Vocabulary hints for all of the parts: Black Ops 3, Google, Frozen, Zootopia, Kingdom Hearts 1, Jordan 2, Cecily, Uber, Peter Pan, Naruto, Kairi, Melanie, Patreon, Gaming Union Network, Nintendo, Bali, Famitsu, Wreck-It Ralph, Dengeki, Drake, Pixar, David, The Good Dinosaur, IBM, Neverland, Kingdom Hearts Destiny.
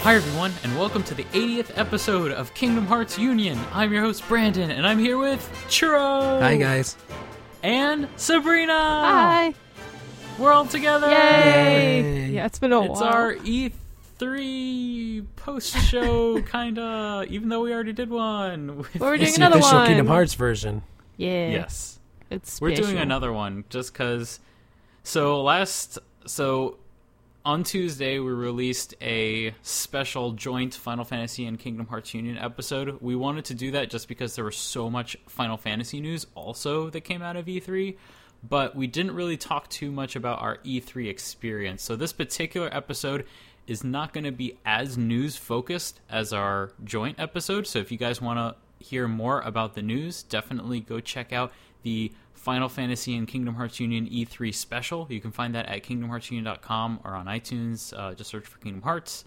Hi everyone, and welcome to the 80th episode of Kingdom Hearts Union. I'm your host Brandon, and I'm here with Churro. Hi guys. And Sabrina. Hi. We're all together. Yay. Yeah, it's been a while. It's our E3 post-show, kinda, even though we already did one. We're doing another one. It's the official Kingdom Hearts version. Yeah. Yes. It's special. We're doing another one, just because... So on Tuesday, we released a special joint Final Fantasy and Kingdom Hearts Union episode. We wanted to do that just because there was so much Final Fantasy news also that came out of E3, but we didn't really talk too much about our E3 experience. So this particular episode is not going to be as news-focused as our joint episode. So if you guys want to hear more about the news, definitely go check out the Final Fantasy and Kingdom Hearts Union E3 special. You can find that at KingdomHeartsUnion.com or on iTunes. Just search for Kingdom Hearts.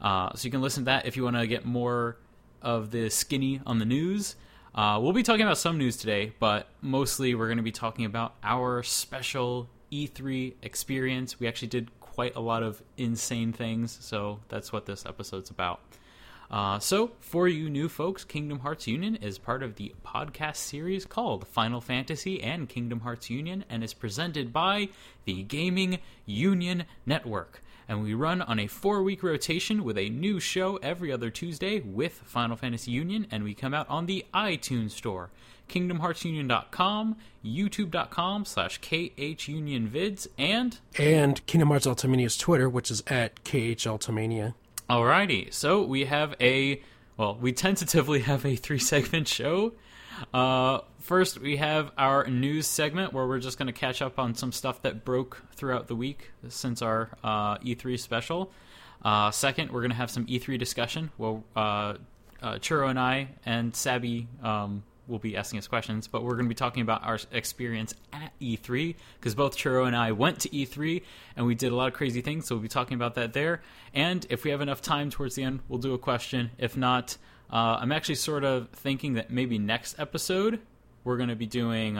So you can listen to that if you want to get more of the skinny on the news. We'll be talking about some news today, but mostly we're going to be talking about our special E3 experience. We actually did quite a lot of insane things, so that's what this episode's about. So, for you new folks, Kingdom Hearts Union is part of the podcast series called Final Fantasy and Kingdom Hearts Union and is presented by the Gaming Union Network. And we run on a 4-week rotation with a new show every other Tuesday with Final Fantasy Union, and we come out on the iTunes Store, KingdomHeartsUnion.com, YouTube.com/KHUnionVids, and Kingdom Hearts Ultimania's Twitter, which is at KHUltimania. Alrighty, so we have we tentatively have a 3-segment show. First, we have our news segment where we're just going to catch up on some stuff that broke throughout the week since our E3 special. Second, we're going to have some E3 discussion. Well, Churro and I and Sabby will be asking us questions, but we're going to be talking about our experience at E3 because both Churro and I went to E3 and we did a lot of crazy things, so we'll be talking about that there. And if we have enough time towards the end, we'll do a question. If not, I'm actually sort of thinking that maybe next episode we're going to be doing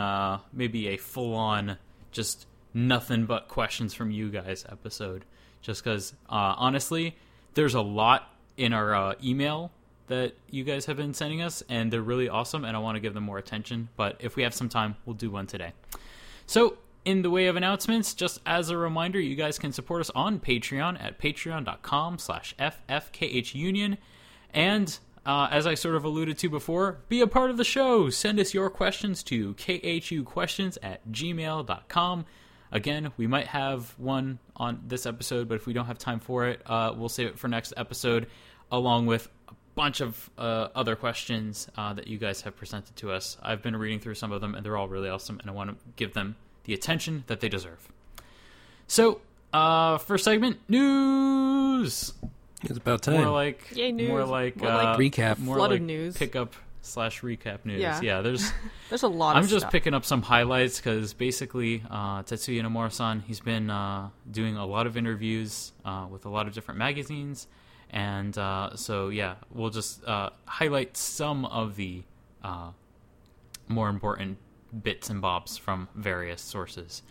maybe a full-on just nothing but questions from you guys episode, just because honestly there's a lot in our email that you guys have been sending us, and they're really awesome, and I want to give them more attention, but if we have some time, we'll do one today. So, in the way of announcements, just as a reminder, you guys can support us on Patreon at patreon.com/FFKHUnion, and as I sort of alluded to before, be a part of the show! Send us your questions to khuquestions@gmail.com. Again, we might have one on this episode, but if we don't have time for it, we'll save it for next episode, along with bunch of other questions that you guys have presented to us. I've been reading through some of them, and they're all really awesome, and I want to give them the attention that they deserve. So, first segment, news! It's about time. More like recap. More flood like of news. Pickup/recap news. Yeah there's there's a lot of stuff. I'm just picking up some highlights, because basically Tetsuya Nomura-san, he's been doing a lot of interviews with a lot of different magazines, and we'll just highlight some of the more important bits and bobs from various sources.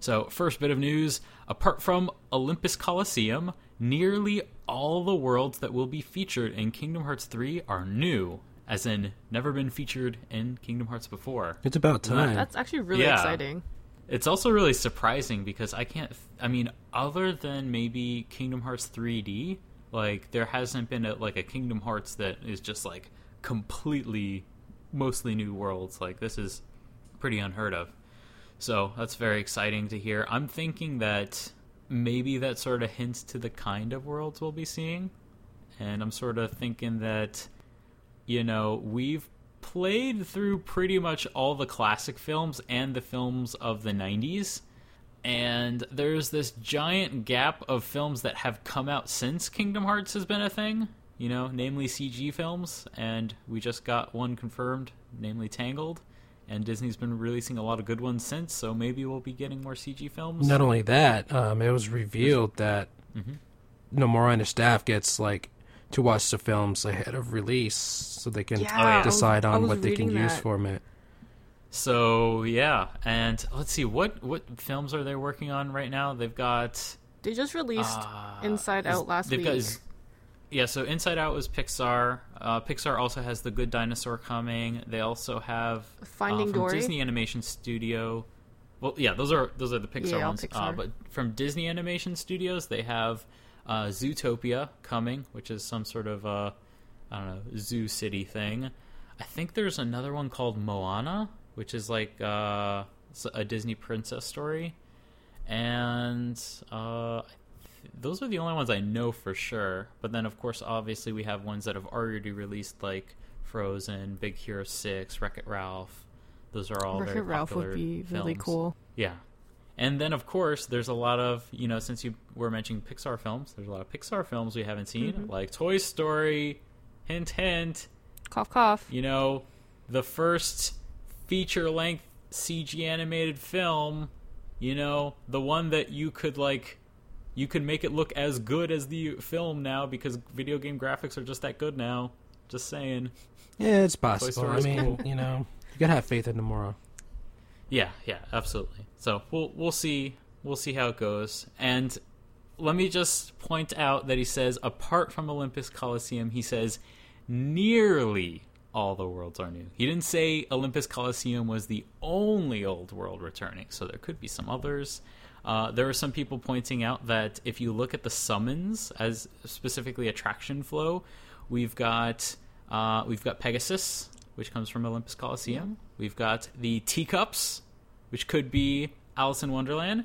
So, first bit of news, apart from Olympus Colosseum, nearly all the worlds that will be featured in Kingdom Hearts 3 are new, as in never been featured in Kingdom Hearts before. It's about time. That's actually really exciting. It's also really surprising, because other than maybe Kingdom Hearts 3D, like, there hasn't been a Kingdom Hearts that is just, like, completely, mostly new worlds. Like, this is pretty unheard of. So, that's very exciting to hear. I'm thinking that maybe that sort of hints to the kind of worlds we'll be seeing. And I'm sort of thinking that, you know, we've played through pretty much all the classic films and the films of the 90s. And there's this giant gap of films that have come out since Kingdom Hearts has been a thing, you know, namely CG films, and we just got one confirmed, namely Tangled, and Disney's been releasing a lot of good ones since, so maybe we'll be getting more CG films. Not only that, it was revealed that Nomura and his staff gets, like, to watch the films ahead of release, so they can decide on what they can use for it. So, yeah, and let's see, what films are they working on right now? They just released Inside Out last week. Yeah, so Inside Out was Pixar. Pixar also has The Good Dinosaur coming. They also have Finding Dory. Disney Animation Studio. Well, yeah, those are the Pixar ones. Pixar. But from Disney Animation Studios, they have Zootopia coming, which is some sort of zoo city thing. I think there's another one called Moana, which is like a Disney princess story, and those are the only ones I know for sure. But then, of course, obviously we have ones that have already released, like Frozen, Big Hero 6, Wreck-It Ralph. Those are all very popular films. Wreck-It Ralph would be really cool. Yeah. And then, of course, there's a lot of, since you were mentioning Pixar films, there's a lot of Pixar films we haven't seen, mm-hmm. like Toy Story, hint, hint. Cough, cough. The first feature-length CG animated film, the one that you can make it look as good as the film now because video game graphics are just that good now. Just saying. Yeah, it's possible. I mean, you gotta have faith in Nomura. Yeah, absolutely. So we'll see how it goes. And let me just point out that he says, apart from Olympus Colosseum, he says nearly all the worlds are new. He didn't say Olympus Colosseum was the only old world returning, so there could be some others. There were some people pointing out that if you look at the summons as specifically attraction flow, we've got Pegasus, which comes from Olympus Coliseum. Yeah. We've got the teacups, which could be Alice in Wonderland,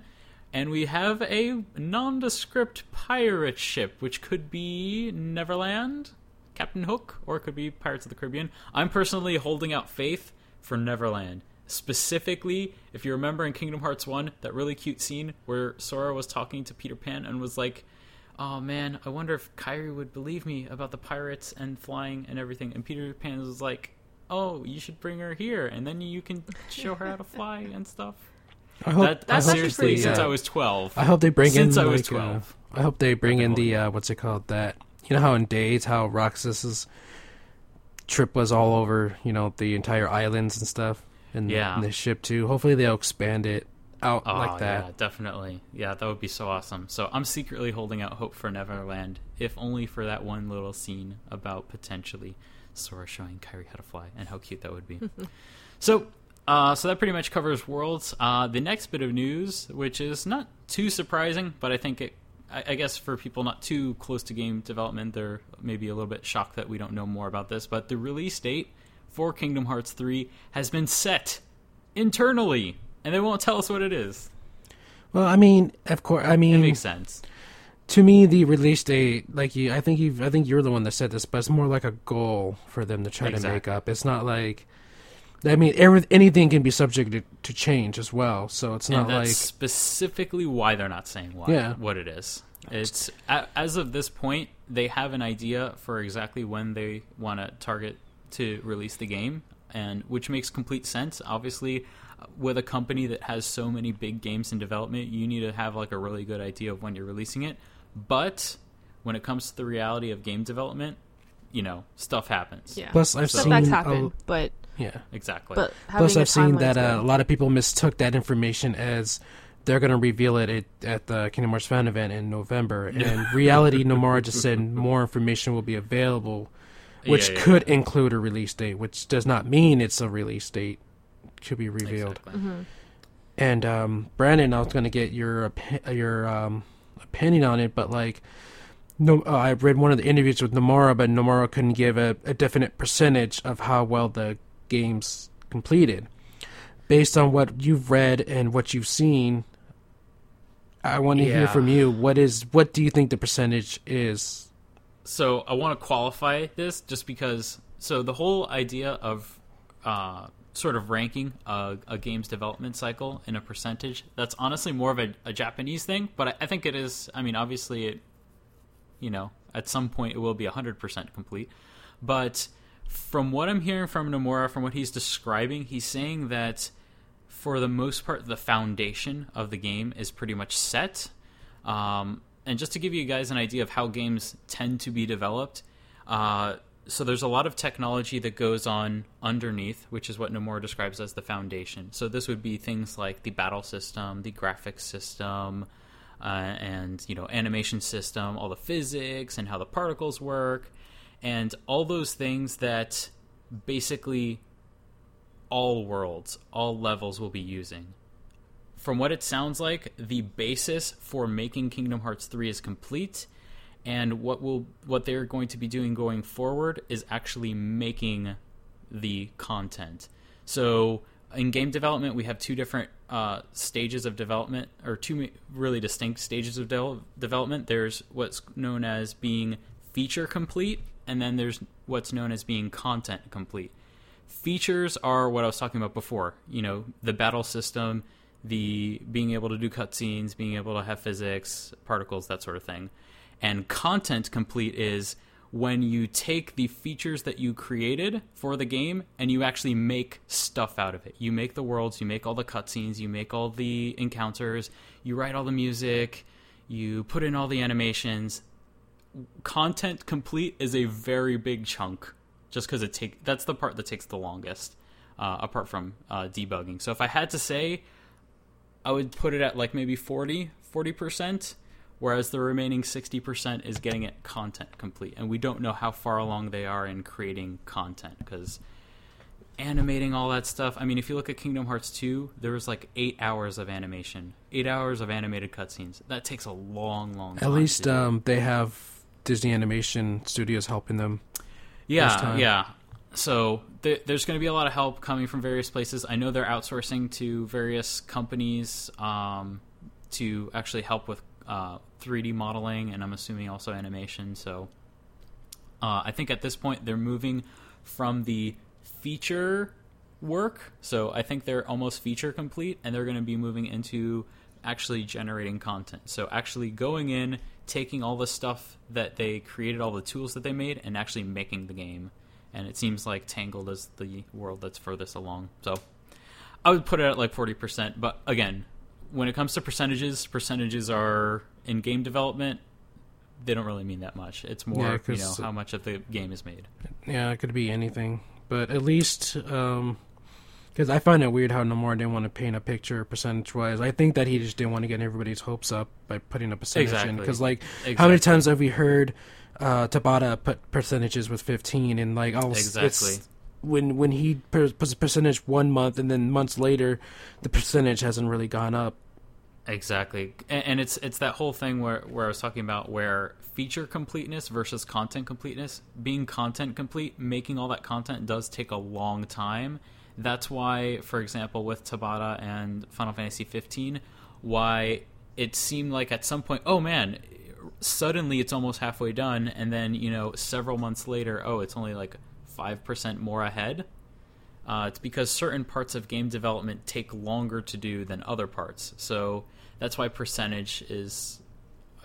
and we have a nondescript pirate ship, which could be Neverland, Captain Hook, or it could be Pirates of the Caribbean. I'm personally holding out faith for Neverland. Specifically, if you remember in Kingdom Hearts 1, that really cute scene where Sora was talking to Peter Pan and was like, oh man, I wonder if Kairi would believe me about the pirates and flying and everything. And Peter Pan was like, oh, you should bring her here and then you can show her how to fly and stuff. I hope, I was 12. I hope they bring since in, I was 12. I hope they bring in the, what's it called, that, how in Days, how Roxas's trip was all over, the entire islands and stuff. And the ship too. Hopefully they'll expand it out like that. Yeah, definitely. Yeah, that would be so awesome. So I'm secretly holding out hope for Neverland, if only for that one little scene about potentially Sora showing Kairi how to fly and how cute that would be. So that pretty much covers worlds. The next bit of news, which is not too surprising, but I think I guess for people not too close to game development, they're maybe a little bit shocked that we don't know more about this. But the release date for Kingdom Hearts 3 has been set internally, and they won't tell us what it is. Well, I mean, of course, it makes sense. To me, the release date, like you, I think you're the one that said this, but it's more like a goal for them to try to make up. It's not like, anything can be subject to change as well. So it's not like specifically why they're not saying what it is. It's as of this point, they have an idea for exactly when they want to target to release the game, and which makes complete sense. Obviously, with a company that has so many big games in development, you need to have like a really good idea of when you're releasing it. But when it comes to the reality of game development, stuff happens. Yeah. Plus, I've seen that's happened, but yeah, exactly. But plus, I've seen that a lot of people mistook that information as they're going to reveal it at the Kingdom Hearts fan event in November. And in reality, Nomura just said more information will be available, which could include a release date, which does not mean it's a release date to be revealed. Exactly. Mm-hmm. And Brandon, I was going to get your opinion on it, but I read one of the interviews with Nomura, but Nomura couldn't give a definite percentage of how well the game's completed. Based on what you've read and what you've seen, I want to hear from you. What do you think the percentage is? So I want to qualify this just because, so the whole idea of sort of ranking a game's development cycle in a percentage, that's honestly more of a Japanese thing, but I think it is, obviously it, at some point it will be 100% complete. But from what I'm hearing from Nomura, from what he's describing, he's saying that for the most part, the foundation of the game is pretty much set. And just to give you guys an idea of how games tend to be developed, so there's a lot of technology that goes on underneath, which is what Nomura describes as the foundation. So this would be things like the battle system, the graphics system, and, you know, animation system, all the physics and how the particles work, and all those things that basically all worlds, all levels will be using. From what it sounds like, the basis for making Kingdom Hearts 3 is complete, and what they're going to be doing going forward is actually making the content. So in game development, we have two different stages of development, or two really distinct stages of development. There's what's known as being feature complete, and then there's what's known as being content complete. Features are what I was talking about before, you know, the battle system, the being able to do cutscenes, being able to have physics, particles, that sort of thing. And content complete is when you take the features that you created for the game and you actually make stuff out of it. You make the worlds, you make all the cutscenes, you make all the encounters, you write all the music, you put in all the animations. Content complete is a very big chunk, just because that's the part that takes the longest, apart from debugging. So if I had to say, I would put it at like maybe 40%, whereas the remaining 60% is getting it content complete. And we don't know how far along they are in creating content, because animating all that stuff... I mean, if you look at Kingdom Hearts 2, there was like 8 hours of animation, 8 hours of animated cutscenes. That takes a long, long time. At least they have Disney Animation Studios helping them. Yeah, yeah. So there's going to be a lot of help coming from various places. I know they're outsourcing to various companies to actually help with 3D modeling, and I'm assuming also animation. So I think at this point they're moving from the feature work. So I think they're almost feature complete, and they're going to be moving into actually generating content. So actually going in, taking all the stuff that they created, all the tools that they made, and actually making the game. And it seems like Tangled is the world that's furthest along. So I would put it at like 40%. But again, when it comes to percentages are in game development, they don't really mean that much. It's more, you know, how much of the game is made. Yeah, it could be anything. But at least, because I find it weird how Nomura didn't want to paint a picture percentage-wise. I think that he just didn't want to get everybody's hopes up by putting a percentage in. Because, like, how many times have we heard Tabata put percentages with 15, and, like, all when he puts a percentage one month, and then months later, the percentage hasn't really gone up. Exactly. And it's that whole thing where I was talking about, where feature completeness versus content completeness. Being content complete, making all that content, does take a long time. That's why, for example, with Tabata and Final Fantasy 15, why it seemed like at some point, oh man, suddenly it's almost halfway done, and then, you know, several months later, oh, it's only like 5% more ahead. It's because certain parts of game development take longer to do than other parts. So that's why percentage is...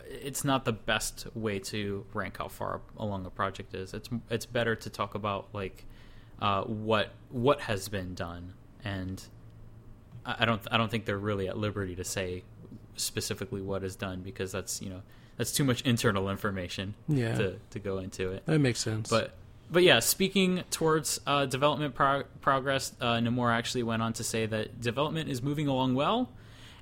it's not the best way to rank how far along a project is. It's better to talk about, like, what has been done, and I don't think they're really at liberty to say specifically what is done, because that's, you know, that's too much internal information to go into it. That makes sense. But yeah, speaking towards development progress, Nomura actually went on to say that development is moving along well,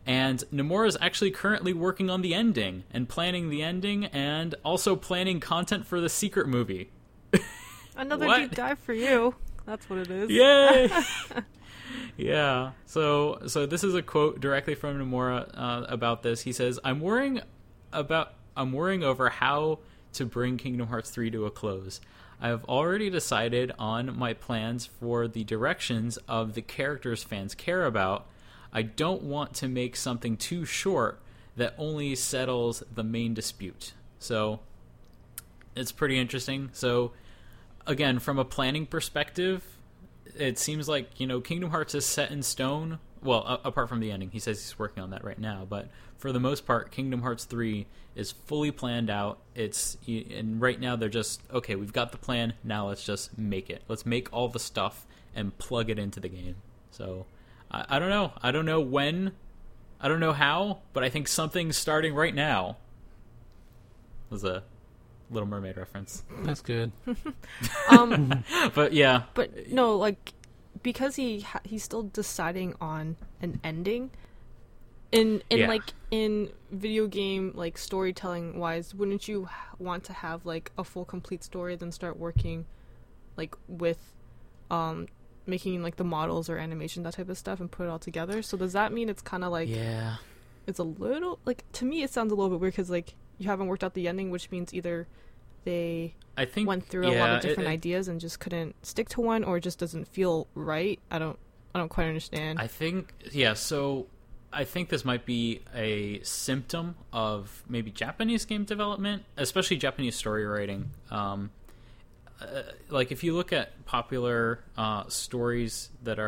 and Nomura is actually currently working on the ending and planning the ending, and also planning content for the secret movie. Another deep dive for you. That's what it is. Yay! Yeah. So this is a quote directly from Nomura about this. He says, I'm worrying over how to bring Kingdom Hearts 3 to a close. I have already decided on my plans for the directions of the characters fans care about. I don't want to make something too short that only settles the main dispute. So it's pretty interesting. So again, from a planning perspective, it seems like, you know, Kingdom Hearts is set in stone. Well, apart from the ending, he says he's working on that right now. But for the most part, Kingdom Hearts 3 is fully planned out. And right now they're just, okay, we've got the plan. Now let's just make it. Let's make all the stuff and plug it into the game. So I don't know. I don't know when. I don't know how. But I think something's starting right now. That was a Little Mermaid reference. That's good. But yeah. But no, like, because he's still deciding on an ending, And like in video game, like storytelling wise, wouldn't you want to have like a full complete story, then start working like with making like the models or animation, that type of stuff, and put it all together? So does that mean it's kind of like it's a little like, to me it sounds a little bit weird, because like you haven't worked out the ending, which means either they went through a lot of different ideas and just couldn't stick to one, or just doesn't feel right. I don't quite understand. So I think this might be a symptom of maybe Japanese game development, especially Japanese story writing. Like if you look at popular stories that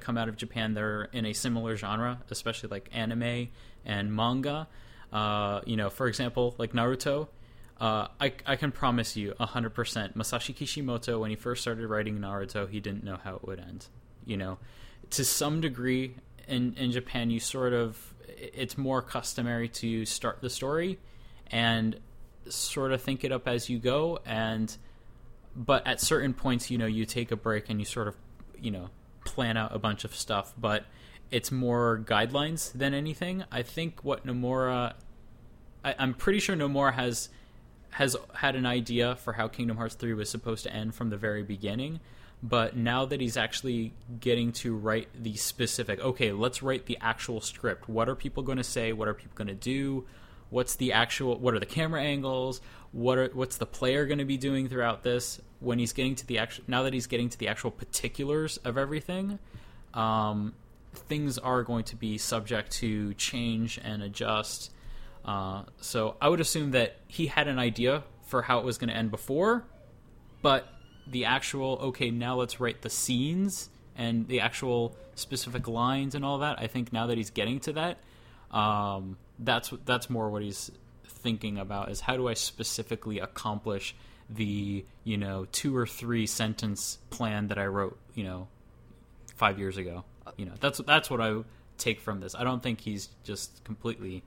come out of Japan that are in a similar genre, especially like anime and manga, for example, like Naruto, I can promise you 100% Masashi Kishimoto, when he first started writing Naruto, he didn't know how it would end. To some degree, in Japan, it's more customary to start the story and sort of think it up as you go, but at certain points, you take a break and you sort of, plan out a bunch of stuff, but it's more guidelines than anything. I think what Nomura, I'm pretty sure Nomura has had an idea for how Kingdom Hearts 3 was supposed to end from the very beginning, but now that he's actually getting to write the specific, let's write the actual script. What are people going to say? What are people going to do? What are the camera angles? What's the player going to be doing throughout this? When he's getting to the actual, now that he's getting to the actual particulars of everything, things are going to be subject to change and adjust. So I would assume that he had an idea for how it was going to end before, but the actual, now let's write the scenes and the actual specific lines and all that. I think now that he's getting to that, that's more what he's thinking about, is how do I specifically accomplish the, 2 or 3 sentence plan that I wrote, 5 years ago. That's what I take from this. I don't think he's just completely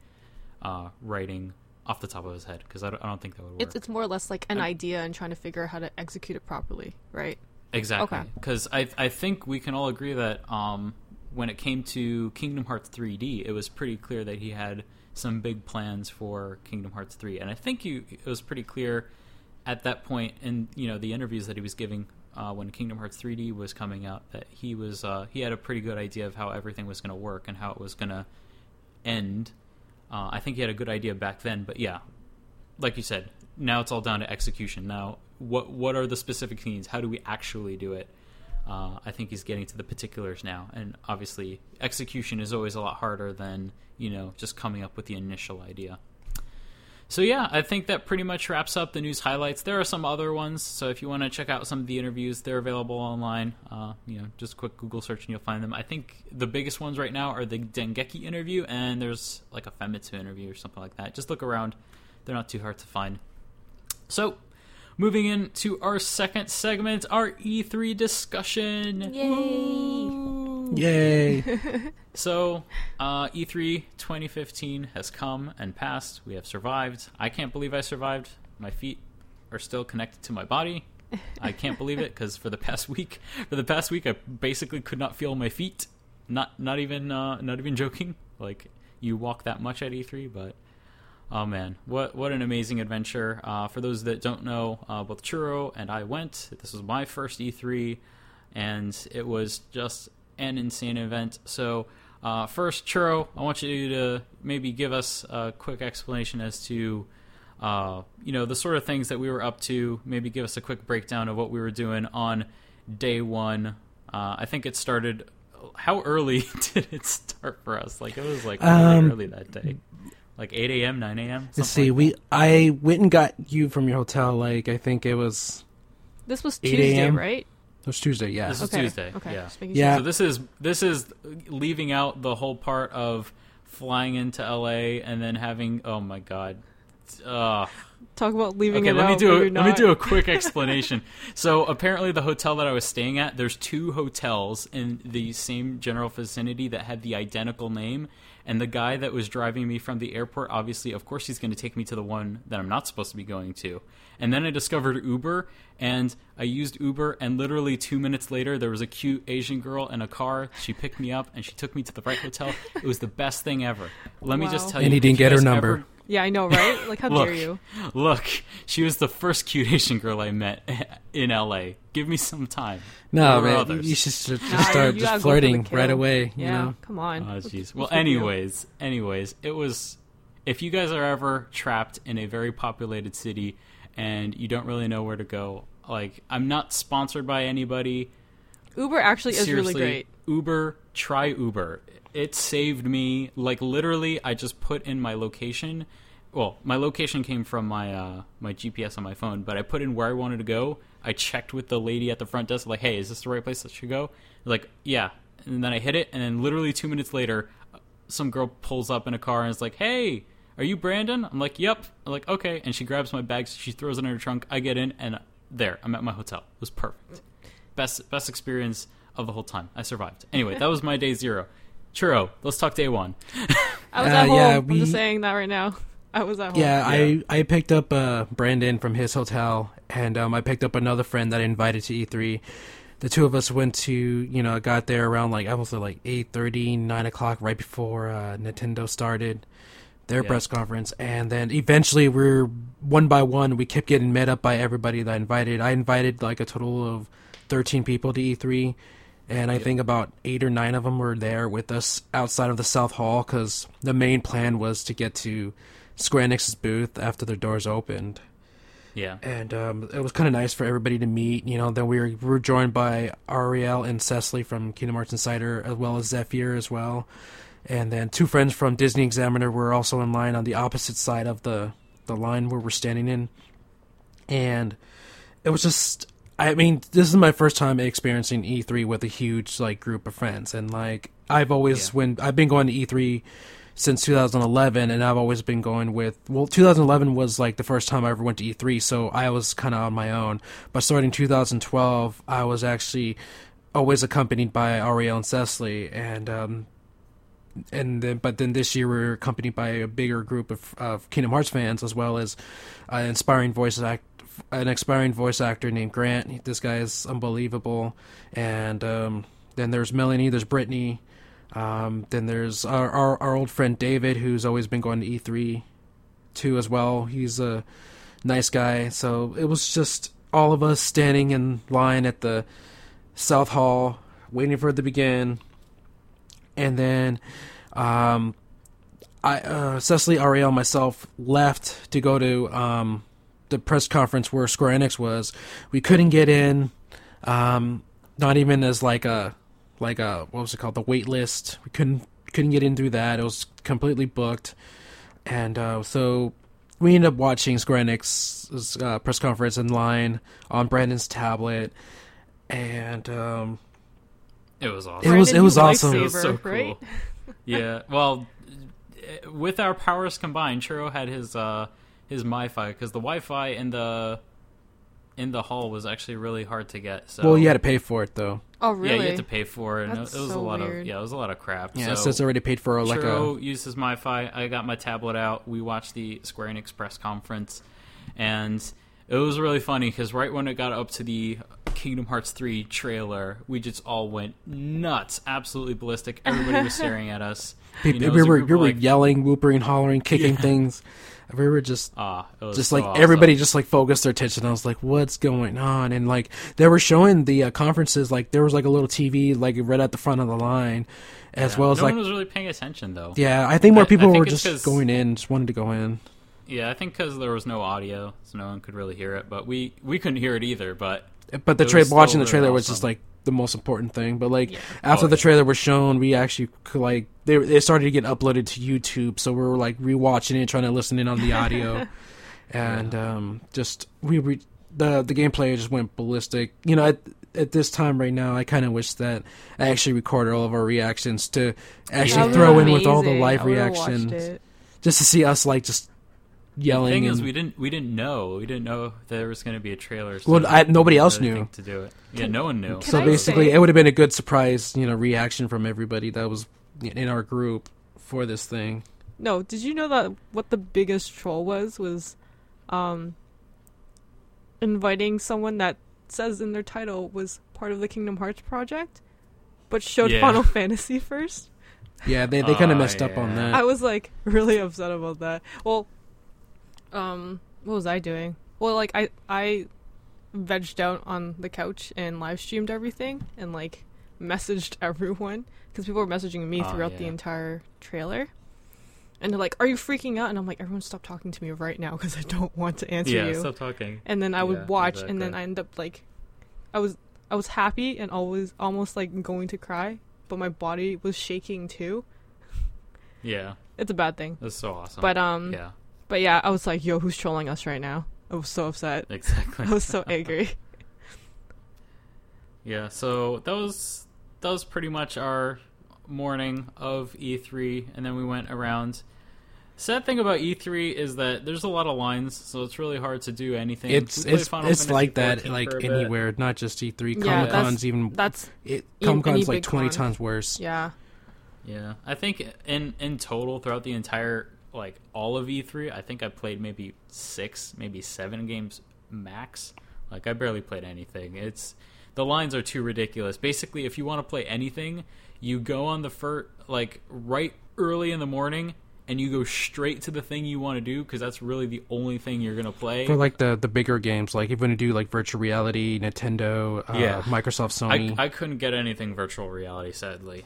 writing off the top of his head, because I don't think that would work. It's more or less like an idea and trying to figure out how to execute it properly, right? Exactly. Because I think we can all agree that when it came to Kingdom Hearts 3D, it was pretty clear that he had some big plans for Kingdom Hearts 3. And I think it was pretty clear at that point in the interviews that he was giving when Kingdom Hearts 3D was coming out, that he had a pretty good idea of how everything was going to work and how it was going to end. I think he had a good idea back then, but like you said, now it's all down to execution. Now, what are the specific scenes? How do we actually do it? I think he's getting to the particulars now, and obviously, execution is always a lot harder than just coming up with the initial idea. So I think that pretty much wraps up the news highlights. There are some other ones, so if you want to check out some of the interviews, they're available online. Just a quick Google search and you'll find them. I think the biggest ones right now are the Dengeki interview, and there's like a Famitsu interview or something like that. Just look around. They're not too hard to find. So, moving into our second segment, our E3 discussion. Yay! Woo! Yay! So, E3 2015 has come and passed. We have survived. I can't believe I survived. My feet are still connected to my body. I can't believe it, because for the past week, I basically could not feel my feet. Not even joking. Like, you walk that much at E3, but oh man, what an amazing adventure. For those that don't know, both Churro and I went. This was my first E3, and it was just an insane event. So, first, Churro, I want you to maybe give us a quick explanation as to, the sort of things that we were up to. Maybe give us a quick breakdown of what we were doing on day one. I think it started... How early did it start for us? Like, it was like really early that day. Like 8 a.m., 9 a.m.? Let's see. I went and got you from your hotel, like, I think it was... This was Tuesday, right? It was Tuesday, yeah. This is Tuesday, yeah. So this is leaving out the whole part of flying into LA and then having, oh my god, talk about leaving it out. Let me do a quick explanation. So apparently the hotel that I was staying at, there's two hotels in the same general vicinity that had the identical name. And the guy that was driving me from the airport, obviously, of course, he's going to take me to the one that I'm not supposed to be going to. And then I discovered Uber, and I used Uber, and literally 2 minutes later, there was a cute Asian girl in a car. She picked me up, and she took me to the right hotel. It was the best thing ever. Let me just tell you. And he didn't get her number. Yeah, I know, right? Like, how dare you? Look, she was the first cute Asian girl I met in L.A. Give me some time. No, man, you should just start just flirting right away. Yeah, you know? Come on. Oh, jeez. Well, anyways, it was... If you guys are ever trapped in a very populated city and you don't really know where to go, like, I'm not sponsored by anybody. Uber actually is really great. Try Uber. It saved me, like, literally, I just put in my location. Well, my location came from my my GPS on my phone, but I put in where I wanted to go. I checked with the lady at the front desk, like, hey, is this the right place I should go? Like, yeah. And then I hit it, and then literally 2 minutes later, some girl pulls up in a car and is like, hey, are you Brandon? I'm like, yep. I'm like, okay. And she grabs my bags, she throws it in her trunk, I get in, and there, I'm at my hotel. It was perfect. Best experience of the whole time. I survived. Anyway, that was my day zero. Churro, let's talk day one. I was at home. Yeah, I'm just saying that right now. I was at home. Yeah. I picked up Brandon from his hotel, and I picked up another friend that I invited to E3. The two of us went to, got there around almost 8:30, 9 o'clock, right before Nintendo started their press conference. And then eventually we're one by one, we kept getting met up by everybody that I invited. I invited a total of 13 people to E3. And I think about 8 or 9 of them were there with us outside of the South Hall, because the main plan was to get to Square Enix's booth after their doors opened. Yeah. And it was kind of nice for everybody to meet. Then we were joined by Ariel and Cecily from Kingdom Hearts Insider, as well as Zephyr as well. And then two friends from Disney Examiner were also in line on the opposite side of the line where we're standing in. And it was just... this is my first time experiencing E3 with a huge, group of friends. And, I've always... When I've been going to E3 since 2011, and I've always been going with... Well, 2011 was, the first time I ever went to E3, so I was kind of on my own. But starting 2012, I was actually always accompanied by Ariel and Cecily. But then this year we were accompanied by a bigger group of Kingdom Hearts fans, as well as an aspiring voice actor named Grant. This guy is unbelievable. And then there's Melanie, there's Brittany, then there's our old friend David, who's always been going to E3 too as well. He's a nice guy. So it was just all of us standing in line at the South Hall waiting for it to begin. And then Cecily, Ariel, and myself left to go to the press conference where Square Enix was. We couldn't get in, not even as the wait list. We couldn't get in through that. It was completely booked. And so we ended up watching Square Enix's press conference in line on Brandon's tablet. And it was awesome. It was awesome. It was so cool. Right? Yeah. Well, with our powers combined, Churro had his MiFi, because the Wi-Fi in the hall was actually really hard to get. So. Well, you had to pay for it, though. Oh, really? Yeah, you had to pay for it. That's it was a lot of crap. Yeah, so it's already paid for. Churro used his MiFi. I got my tablet out. We watched the Square Enix press conference, and it was really funny because right when it got up to the Kingdom Hearts 3 trailer, we just all went nuts, absolutely ballistic. Everybody was staring at us. We were yelling, whooping, hollering, kicking things. We were just awesome. Everybody just focused their attention. I was like, what's going on? And they were showing the conferences. There was a little TV right at the front of the line, as well as no one was really paying attention though. Yeah, I think more people were just going in, just wanted to go in. Yeah, I think because there was no audio, so no one could really hear it. But we couldn't hear it either. But watching the trailer was just the most important thing. But after the trailer was shown, we actually it started to get uploaded to YouTube, so we were rewatching it, trying to listen in on the audio, and the gameplay just went ballistic. At this time right now, I kind of wish that I actually recorded all of our reactions to actually throw in with all the live reactions, just to see us just yelling. The thing is, we didn't know there was going to be a trailer. So well, nobody else knew to do it. Yeah, no one knew. So basically, it would have been a good surprise, reaction from everybody that was in our group for this thing. No, did you know that what the biggest troll was inviting someone that says in their title was part of the Kingdom Hearts project, but showed Final Fantasy first? Yeah, they kind of messed up on that. I was, really upset about that. Well, what was I doing? Well, I vegged out on the couch and live-streamed everything and, messaged everyone, because people were messaging me throughout the entire trailer. And they're like, are you freaking out? And I'm like, everyone stop talking to me right now because I don't want to answer you. Yeah, stop talking. And then I would watch, exactly. And then I end up, I was happy and almost, going to cry. But my body was shaking too. Yeah. It's a bad thing. That's so awesome. But yeah, I was like, yo, who's trolling us right now? I was so upset. Exactly. I was so angry. Yeah, so that was pretty much our morning of E3, and then we went around. Sad thing about E3 is that there's a lot of lines, so it's really hard to do anything. It's like that, anywhere, not just E3. Yeah, Comic-Con's even... Comic-Con's 20 times worse. Yeah. Yeah. I think in total, throughout the entire, all of E3, I think I played maybe 6, maybe 7 games max. I barely played anything. The lines are too ridiculous. Basically, if you want to play anything, you go on the right early in the morning, and you go straight to the thing you want to do, because that's really the only thing you're going to play. For, the bigger games, if you're going to do, virtual reality, Nintendo, Microsoft, Sony. I couldn't get anything virtual reality, sadly.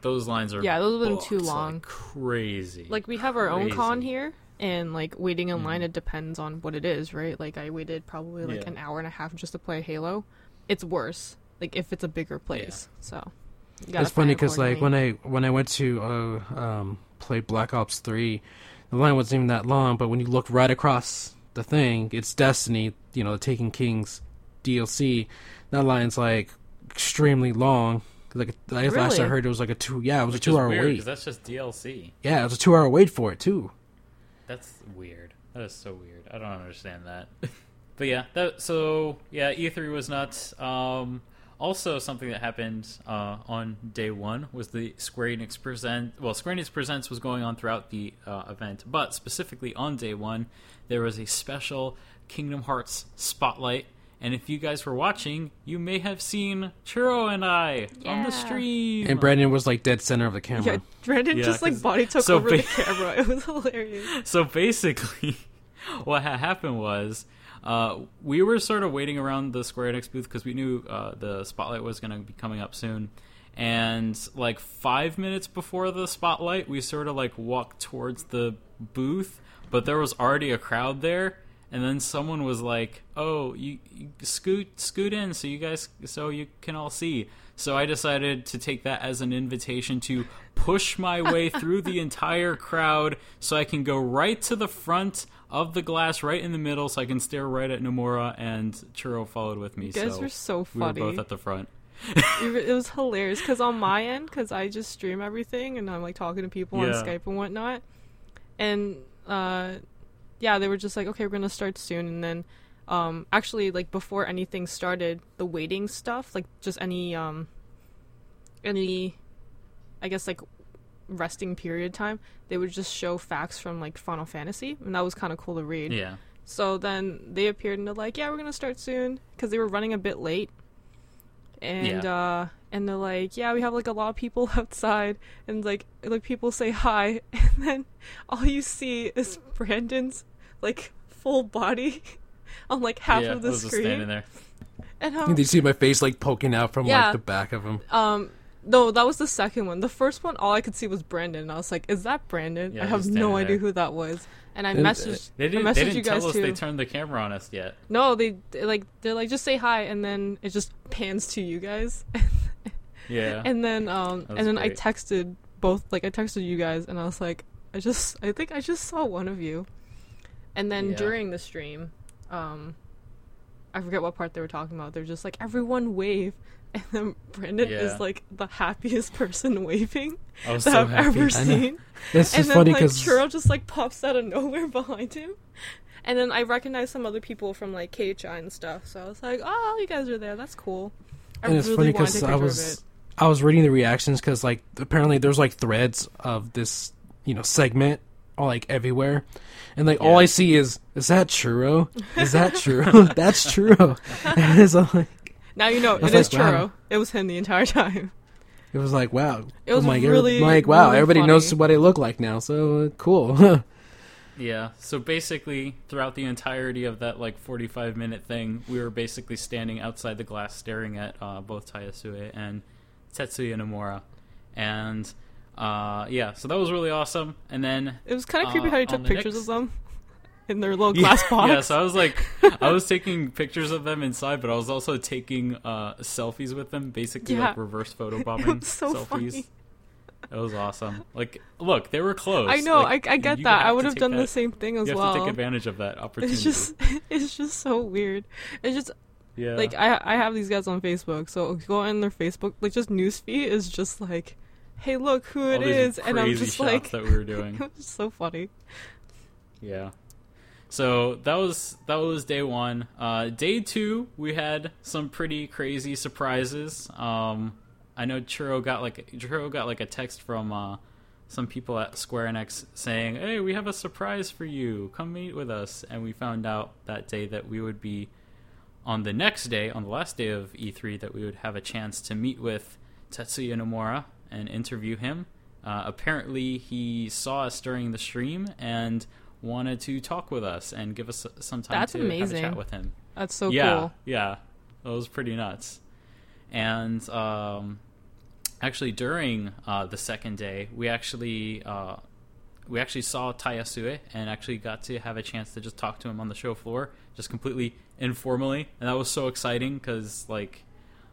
Those lines are... Yeah, those have been too long. Crazy. We have our own con here, and, waiting in line, it depends on what it is, right? I waited probably, an hour and a half just to play Halo. It's worse, if it's a bigger place, so... It's funny, because, when I went to... play Black Ops 3, the line wasn't even that long, but when you look right across the thing, it's Destiny, the Taken Kings DLC. That line's extremely long. Last I heard, it was a 2-hour wait. Because that's just DLC. Yeah, it was a 2-hour wait for it too. That's weird. That is so weird. I don't understand that. But yeah, E3 was nuts. Also, something that happened on day one was the Square Enix Presents... Well, Square Enix Presents was going on throughout the event, but specifically on day one, there was a special Kingdom Hearts Spotlight, and if you guys were watching, you may have seen Churro and I on the stream. And Brandon was, dead center of the camera. Yeah, Brandon just, body took over the camera. It was hilarious. So, basically, what happened was... we were sort of waiting around the Square Enix booth because we knew the Spotlight was going to be coming up soon. And 5 minutes before the Spotlight, we sort of walked towards the booth, but there was already a crowd there. And then someone was like, "Oh, you scoot in so you can all see." So I decided to take that as an invitation to push my way through the entire crowd so I can go right to the front of the glass, right in the middle, so I can stare right at Nomura, and Churro followed with me. You guys were so funny. We were both at the front. It was hilarious, because on my end, because I just stream everything, and I'm talking to people on Skype and whatnot, and they were just like, okay, we're gonna start soon, and then actually, before anything started, the waiting stuff, just any, I guess, resting period time, they would just show facts from Final Fantasy, and that was kind of cool to read. Yeah. So then they appeared and they're like, yeah, we're gonna start soon, because they were running a bit late, and and they're like, yeah, we have a lot of people outside, and people say hi, and then all you see is Brandon's full body on half of the screen. Yeah, I was standing there. And you see my face poking out from the back of him. No, that was the second one. The first one, all I could see was Brandon. And I was like, is that Brandon? Yeah, I have no idea who that was. And I messaged you guys too. They didn't tell us they turned the camera on us yet. No, they're like, just say hi. And then it just pans to you guys. Yeah. And then I texted both. I texted you guys and I was like, I think I just saw one of you. And then during the stream, I forget what part they were talking about. They're just like, everyone wave. And then Brandon is like the happiest person waving that so I've ever seen. That's just funny because Churro just like pops out of nowhere behind him. And then I recognized some other people from like KHI and stuff. So I was like, oh, you guys are there. That's cool. I and it's really funny because I was reading the reactions because like apparently there's like threads of this, you know, segment like everywhere, and like all I see is that Churro? Is that Churro? That's Churro. And it's like, now you know it is like, Churro. Wow. It was him the entire time. It was like, wow. It was really everybody funny. Knows what it looked like now. So cool. Yeah. So basically, throughout the entirety of that like 45-minute thing, we were basically standing outside the glass, staring at both Tai Yasue and Tetsuya Nomura, and so that was really awesome. And then it was kind of creepy how you took pictures of them in their little glass box. Yeah, so I was like, I was taking pictures of them inside, but I was also taking selfies with them, basically like reverse photobombing selfies. Funny. That was awesome. Like, look, they were close. I know. Like, I get that. I would have done the same thing as well. You have to take advantage of that opportunity. It's just so weird. It's just. Yeah. Like, I have these guys on Facebook, so go on their Facebook. Like, just newsfeed is just like, hey, look who it is. And I'm just like, that we were doing. It was so funny. Yeah. So that was day one. Day two, we had some pretty crazy surprises. I know Churro got like a text from some people at Square Enix saying, hey, we have a surprise for you. Come meet with us. And we found out that day that we would be on the next day, on the last day of E3, that we would have a chance to meet with Tetsuya Nomura and interview him. Apparently, he saw us during the stream and wanted to talk with us and give us some time to have a chat with him. That's so cool. Yeah, that was pretty nuts. And actually, during the second day, we actually saw Tai Yasue and actually got to have a chance to just talk to him on the show floor, just completely informally. And that was so exciting because, like,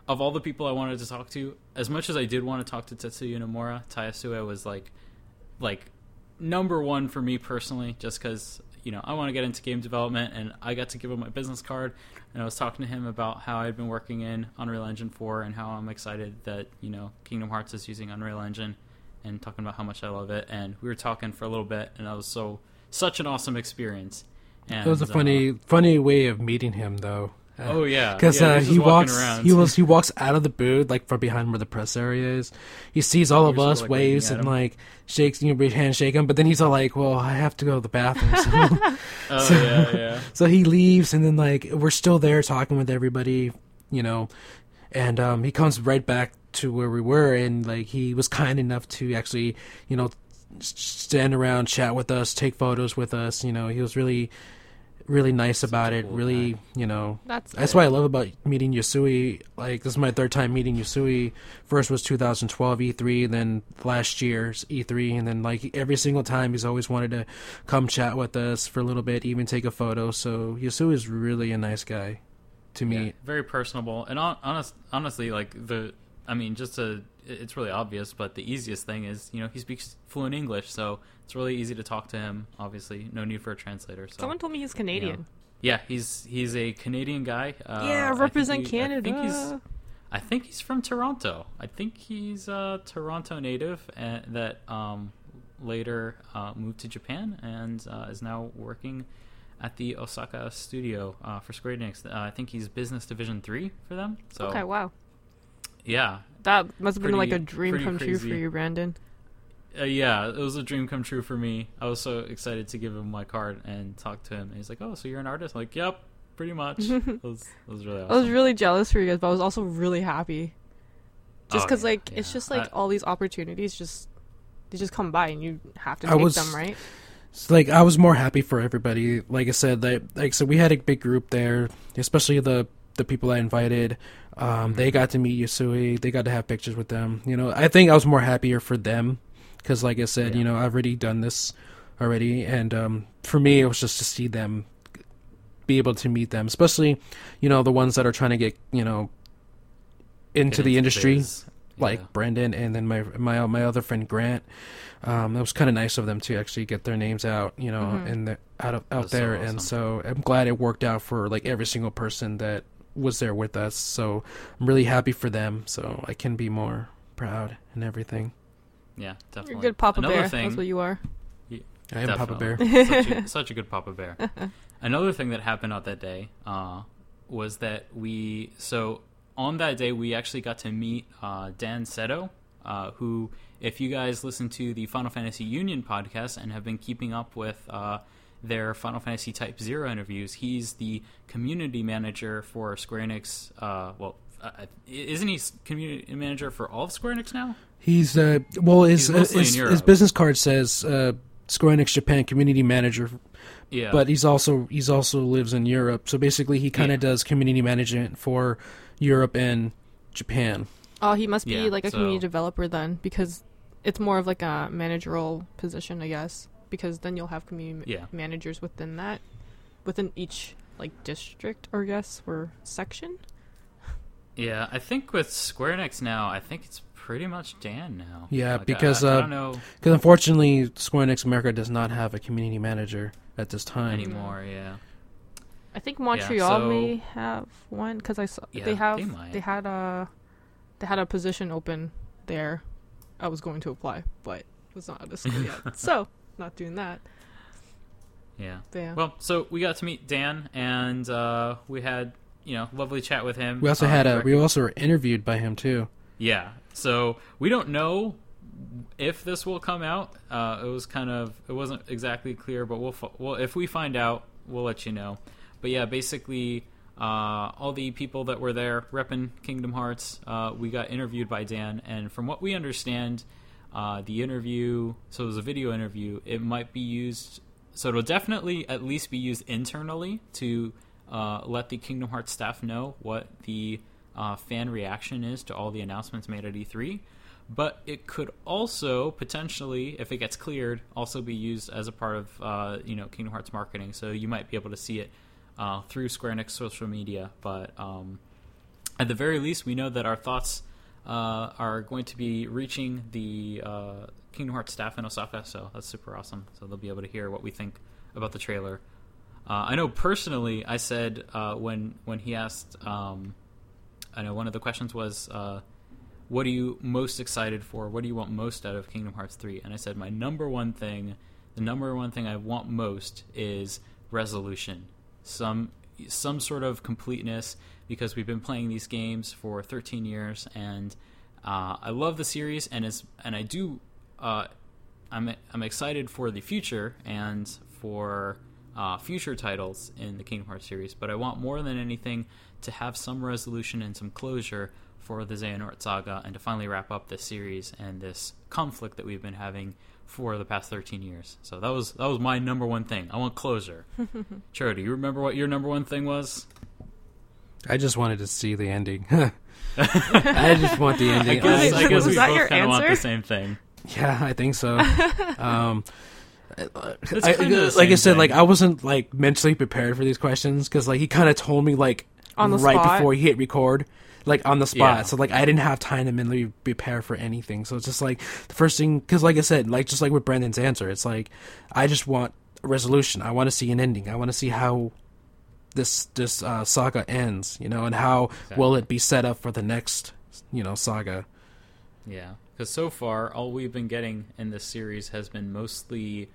of all the people I wanted to talk to, as much as I did want to talk to Tetsuya Nomura, Tai Yasue was like number one for me personally, just because, you know, I want to get into game development, and I got to give him my business card, and I was talking to him about how I'd been working in Unreal Engine 4 and how I'm excited that, you know, Kingdom Hearts is using Unreal Engine, and talking about how much I love it. And we were talking for a little bit, and that was such an awesome experience. And it was a funny way of meeting him, though. Because he walks out of the booth, like from behind where the press area is. He sees all of us, waves, and like shakes, you know, handshake him. But then he's all like, "Well, I have to go to the bathroom." So, so he leaves, and then like we're still there talking with everybody, you know. And he comes right back to where we were, and like he was kind enough to actually, you know, stand around, chat with us, take photos with us. You know, he was really nice about it. Really, you know, that's what I love about meeting Yasue. Like, this is my third time meeting Yasue. First was 2012 E3, then last year's E3, and then like every single time he's always wanted to come chat with us for a little bit, even take a photo. So Yasue is really a nice guy to meet. Yeah, very personable, and honestly, like it's really obvious, but the easiest thing is, you know, he speaks fluent English, so it's really easy to talk to him. Obviously, no need for a translator. So. Someone told me he's Canadian. You know. Yeah, he's a Canadian guy. Represent Canada. I think he's from Toronto. I think he's a Toronto native that later moved to Japan and is now working at the Osaka studio for Square Enix. I think he's Business Division 3 for them. So. Okay, wow. Yeah. That must have been like a dream come true for you, Brandon. Yeah, it was a dream come true for me. I was so excited to give him my card and talk to him. And he's like, oh, so you're an artist? I'm like, yep, pretty much. It was really awesome. I was really jealous for you guys, but I was also really happy. Just because it's just like all these opportunities, they just come by and you have to take them, right? So, like, I was more happy for everybody. Like I said, so we had a big group there, especially the people I invited. They got to meet Yasue. They got to have pictures with them. You know, I think I was more happier for them because, like I said, you know, I've already done this already. And for me, it was just to see them, be able to meet them, especially, you know, the ones that are trying to get, you know, into the industry. like Brendan, and then my other friend Grant. It was kind of nice of them to actually get their names out, you know, and out there. So awesome. And so I'm glad it worked out for like every single person that was there with us. So I'm really happy for them. So I can be more proud and everything. Yeah, definitely. You're a good Papa Bear. That's what you are. I am Papa Bear. such a good Papa Bear. Another thing that happened on that day was that on that day, we actually got to meet Dan Seto, who, if you guys listen to the Final Fantasy Union podcast and have been keeping up with their Final Fantasy Type Zero interviews, he's the community manager for Square Enix. Isn't he community manager for all of Square Enix now? He's his business card says Square Enix Japan community manager. Yeah, but he's also lives in Europe, so basically he kind of does community management for Europe and Japan. Oh, he must be like a community developer then, because it's more of like a managerial position, I guess, because then you'll have community managers within each like district, or I guess, or section. Yeah, I think with Square Enix now, I think it's pretty much Dan now. Yeah, like, because I don't know, because unfortunately Square Enix America does not have a community manager at this time anymore. Yeah. I think Montreal may have one, because I saw they had a position open there. I was going to apply, but it was not out of school yet, so not doing that. Yeah. Damn. Well, so we got to meet Dan, and we had lovely chat with him. We also were interviewed by him too. Yeah. So we don't know if this will come out. It wasn't exactly clear, but we'll if we find out, we'll let you know. But yeah, basically, all the people that were there repping Kingdom Hearts, we got interviewed by Dan. And from what we understand, the interview, so it was a video interview, it might be used, so it'll definitely at least be used internally to let the Kingdom Hearts staff know what the fan reaction is to all the announcements made at E3. But it could also potentially, if it gets cleared, also be used as a part of Kingdom Hearts marketing. So you might be able to see it through Square Enix social media, but at the very least, we know that our thoughts are going to be reaching the Kingdom Hearts staff in Osaka, so that's super awesome. So they'll be able to hear what we think about the trailer. I know personally, I said when he asked, I know one of the questions was, what are you most excited for? What do you want most out of Kingdom Hearts 3? And I said my number one thing I want most is resolution. Some sort of completeness, because we've been playing these games for 13 years, and I love the series, I'm excited for the future and for future titles in the Kingdom Hearts series. But I want more than anything to have some resolution and some closure for the Xehanort saga, and to finally wrap up this series and this conflict that we've been having for the past 13 years. So that was my number one thing. I want closure. Chiro, do you remember what your number one thing was? I just wanted to see the ending. I just want the ending. I guess we both kind of want the same thing. Yeah, I think so. I wasn't like mentally prepared for these questions, because like he kind of told me like on the right spot before he hit record. Like, on the spot. Yeah. So, like, I didn't have time to mentally prepare for anything. So, it's just, like, the first thing... Because, like I said, like, just like with Brandon's answer, it's like, I just want resolution. I want to see an ending. I want to see how this saga ends, you know, and how will it be set up for the next, saga. Yeah. Because so far, all we've been getting in this series has been mostly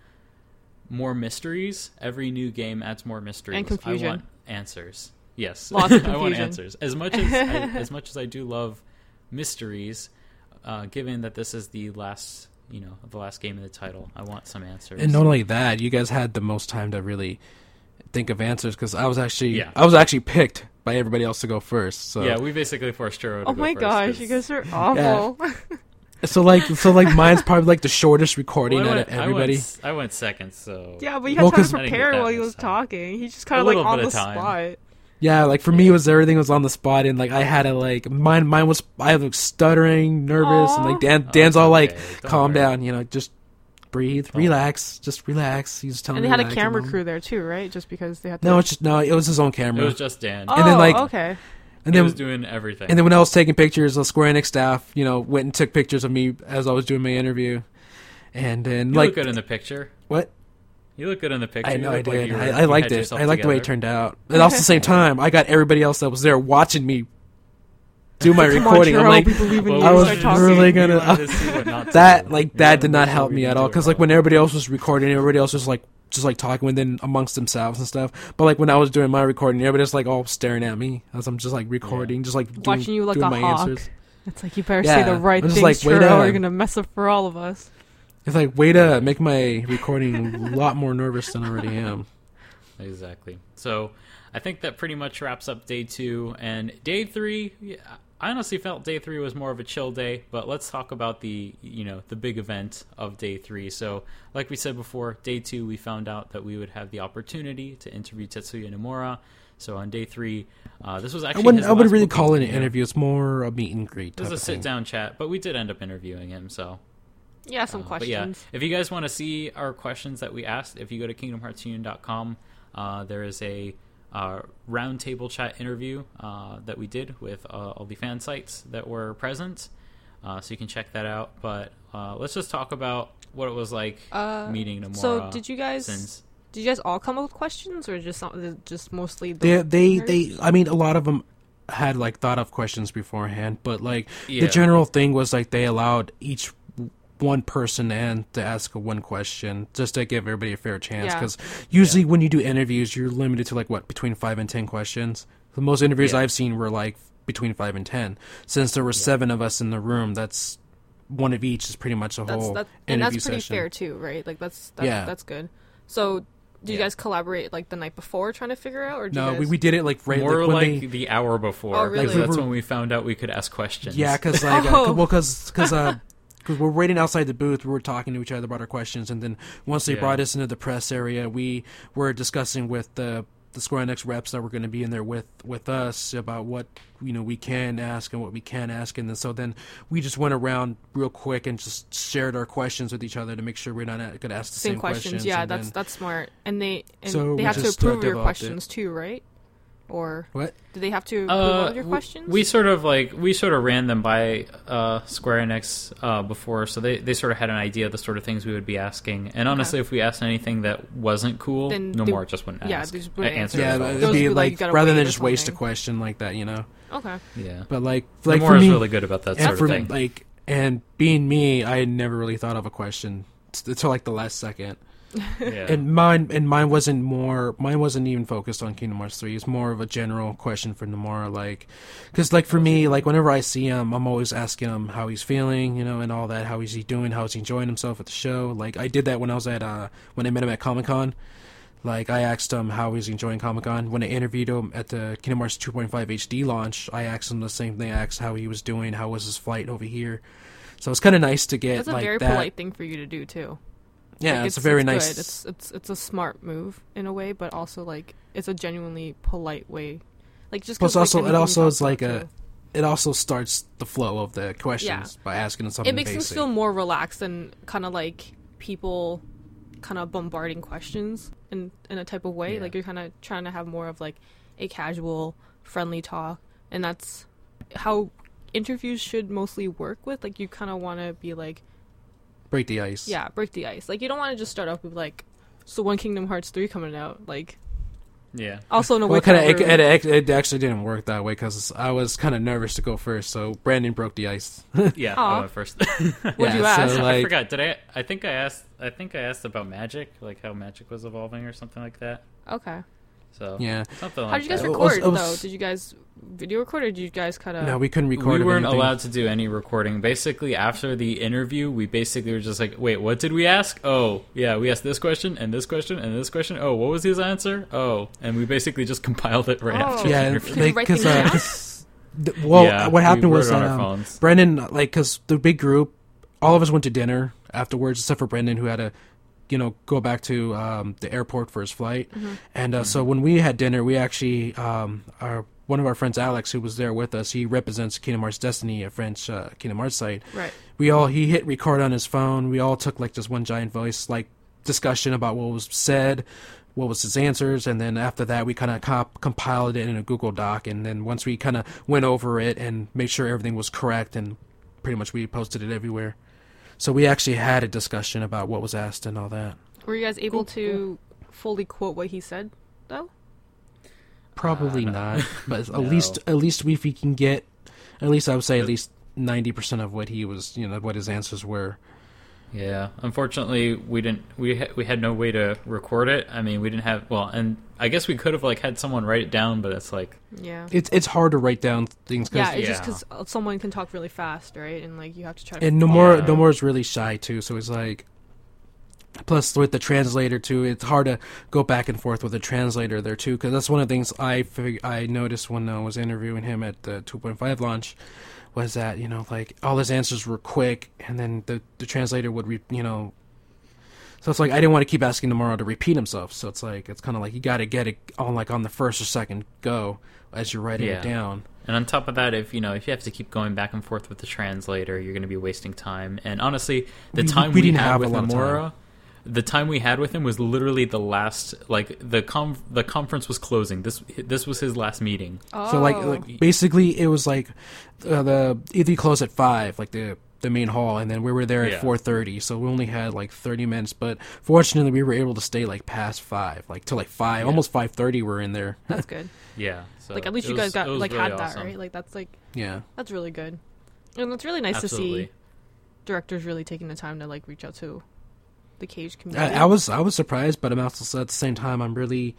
more mysteries. Every new game adds more mysteries. And confusion. I want answers. Yes, I want answers. As much as I do love mysteries, given that this is the last, the last game in the title, I want some answers. And not only that, you guys had the most time to really think of answers, because I was actually picked by everybody else to go first. So yeah, we basically forced Chiro to go first. Oh my gosh, you guys are awful. Yeah. So mine's probably like the shortest recording out of everybody. I went second, so yeah, but you had time to prepare while he was talking. He just kind of like on the spot. Yeah, like for me, it was everything was on the spot, and like I had to like mine was I was stuttering, nervous, and like Dan's all like, calm down, just breathe, relax. He's telling me. And they had a camera crew there too, right? Just because they had. No, it was his own camera. It was just Dan. Oh, and then, like, okay. And then, he was doing everything. And then when I was taking pictures, the Square Enix staff, you know, went and took pictures of me as I was doing my interview. And then, you look good in the picture. What? You look good in the picture. I know I did. Like I liked it. I liked the way it turned out. And also at the same time, I got everybody else that was there watching me do my recording. I'm like, I was really gonna that like that did not help me at all because like when everybody else was recording, everybody else was like talking within amongst themselves and stuff. But like when I was doing my recording, everybody's like all staring at me as I'm just like recording, just like watching you like a hawk. Answers. It's like you better say the right things, or you're gonna mess up for all of us. It's like, way to make my recording a lot more nervous than I already am. Exactly. So I think that pretty much wraps up day two. And day three, I honestly felt day three was more of a chill day. But let's talk about the, you know, the big event of day three. So like we said before, day two, we found out that we would have the opportunity to interview Tetsuya Nomura. So on day three, this was actually I wouldn't really call it an interview. It's more a meet and greet. It was a sit-down chat. But we did end up interviewing him, so... Yeah, some questions. Yeah, if you guys want to see our questions that we asked, if you go to KingdomHeartsUnion.com, there is a roundtable chat interview that we did with all the fan sites that were present. So you can check that out. But let's just talk about what it was like meeting Nomura. So did you guys all come up with questions, or just mostly the they? I mean, a lot of them had like thought of questions beforehand, but like the general thing was like they allowed each one person and to ask one question just to give everybody a fair chance, because usually when you do interviews you're limited to like what, between 5 and 10 questions. The most interviews I've seen were like between 5 and 10. Since there were 7 of us in the room, that's one of each is pretty much a whole interview session. And that's pretty fair too, right? Like that's good. So do you guys collaborate like the night before trying to figure out, or no? We did it like right more like the hour before. Oh, really? Like, that's when we found out we could ask questions. Yeah, because like because we're waiting outside the booth. We were talking to each other about our questions, and then once they brought us into the press area, we were discussing with the Square Enix reps that were going to be in there with us about what, you know, we can ask and what we can't ask. And then, so then we just went around real quick and just shared our questions with each other to make sure we're not going to ask the same questions. Yeah, and that's smart. And they have to approve your questions too, right? Or what? Do they have to approve all of your questions? We sort of ran them by Square Enix before, so they sort of had an idea of the sort of things we would be asking. And honestly, if we asked anything that wasn't cool, then Nomura just wouldn't ask. Yeah, it'd be like rather than just waste a question like that, you know. Okay. Yeah. But like Nomura's really good about that sort of thing. Like, and being me, I had never really thought of a question until like the last second. Yeah. And mine wasn't more. Mine wasn't even focused on Kingdom Hearts 3. It's more of a general question for Nomura, like, because like for me, like whenever I see him, I'm always asking him how he's feeling, you know, and all that. How is he doing? How's he enjoying himself at the show? Like I did that when I was at when I met him at Comic-Con. Like I asked him how he's enjoying Comic-Con. When I interviewed him at the Kingdom Hearts 2.5 HD launch, I asked him the same thing. I asked how he was doing. How was his flight over here? So it's kind of nice to get. That's a like very polite thing for you to do too. Yeah, like it's a very nice... Good. It's a smart move in a way, but also, like, it's a genuinely polite way. Like, just because... Like, it also is like a... Too. It also starts the flow of the questions by asking them something basic. It makes them feel more relaxed than kind of, like, people kind of bombarding questions in a type of way. Yeah. Like, you're kind of trying to have more of, like, a casual, friendly talk. And that's how interviews should mostly work with. Like, you kind of want to be, like... Break the ice. Yeah, break the ice. Like, you don't want to just start off with, like, so when Kingdom Hearts 3 coming out, like... Yeah. Also, in a way... It actually didn't work that way, because I was kind of nervous to go first, so Brandon broke the ice. Yeah, I went first. What'd you ask? So, like, I forgot. I think I asked about magic, like how magic was evolving or something like that. Okay. So... Yeah. Something like that. How did you guys record, though? Did you guys... video record, or did you guys kind of... No, we couldn't record. We weren't allowed to do any recording. Basically, after the interview, we basically were just like, wait, what did we ask? Oh, yeah, we asked this question, and this question, and this question. Oh, what was his answer? Oh. And we basically just compiled it right after the interview. Yeah, because... what happened was... Brendan, like, because the big group, all of us went to dinner afterwards, except for Brendan, who had a... you know, go back to the airport for his flight. Mm-hmm. And so when we had dinner, we actually, one of our friends, Alex, who was there with us, he represents Kingdom Hearts Destiny, a French Kingdom Hearts site. Right. He hit record on his phone. We all took like just one giant voice, like discussion about what was said, what was his answers, and then after that we kind of compiled it in a Google Doc, and then once we kind of went over it and made sure everything was correct, and pretty much we posted it everywhere. So we actually had a discussion about what was asked and all that. Were you guys able to fully quote what he said, though? Probably not, but at least if we can get, at least I would say at least 90% of what he was, you know, what his answers were. Yeah, unfortunately, we didn't. We had no way to record it. I mean, we didn't have. Well, and I guess we could have like had someone write it down, but it's like, yeah, it's hard to write down things. Cause, yeah, it's just because someone can talk really fast, right? And like you have to try. And Nomura's really shy too, so it's like. Plus, with the translator too, it's hard to go back and forth with the translator there too, because that's one of the things I noticed when I was interviewing him at the 2.5 launch. Was that, you know, like all his answers were quick, and then the translator would you know, so it's like I didn't want to keep asking Nomura to repeat himself, so it's like it's kind of like you got to get it on like on the first or second go as you're writing it down. And on top of that, if you have to keep going back and forth with the translator, you're going to be wasting time. And honestly, the time we had with him was literally the last, like the conference was closing. This was his last meeting. Oh. So like basically it was like the E3 closed at 5, like the main hall, and then we were there at 4:30. So we only had like 30 minutes, but fortunately we were able to stay like past 5, like till like 5, almost 5:30 we're in there. That's good. Yeah. So like at least you guys got like really had that awesome. Right? Like that's like that's really good, and it's really nice to see directors really taking the time to like reach out to. The cage community. I was surprised, but I'm also at the same time I'm really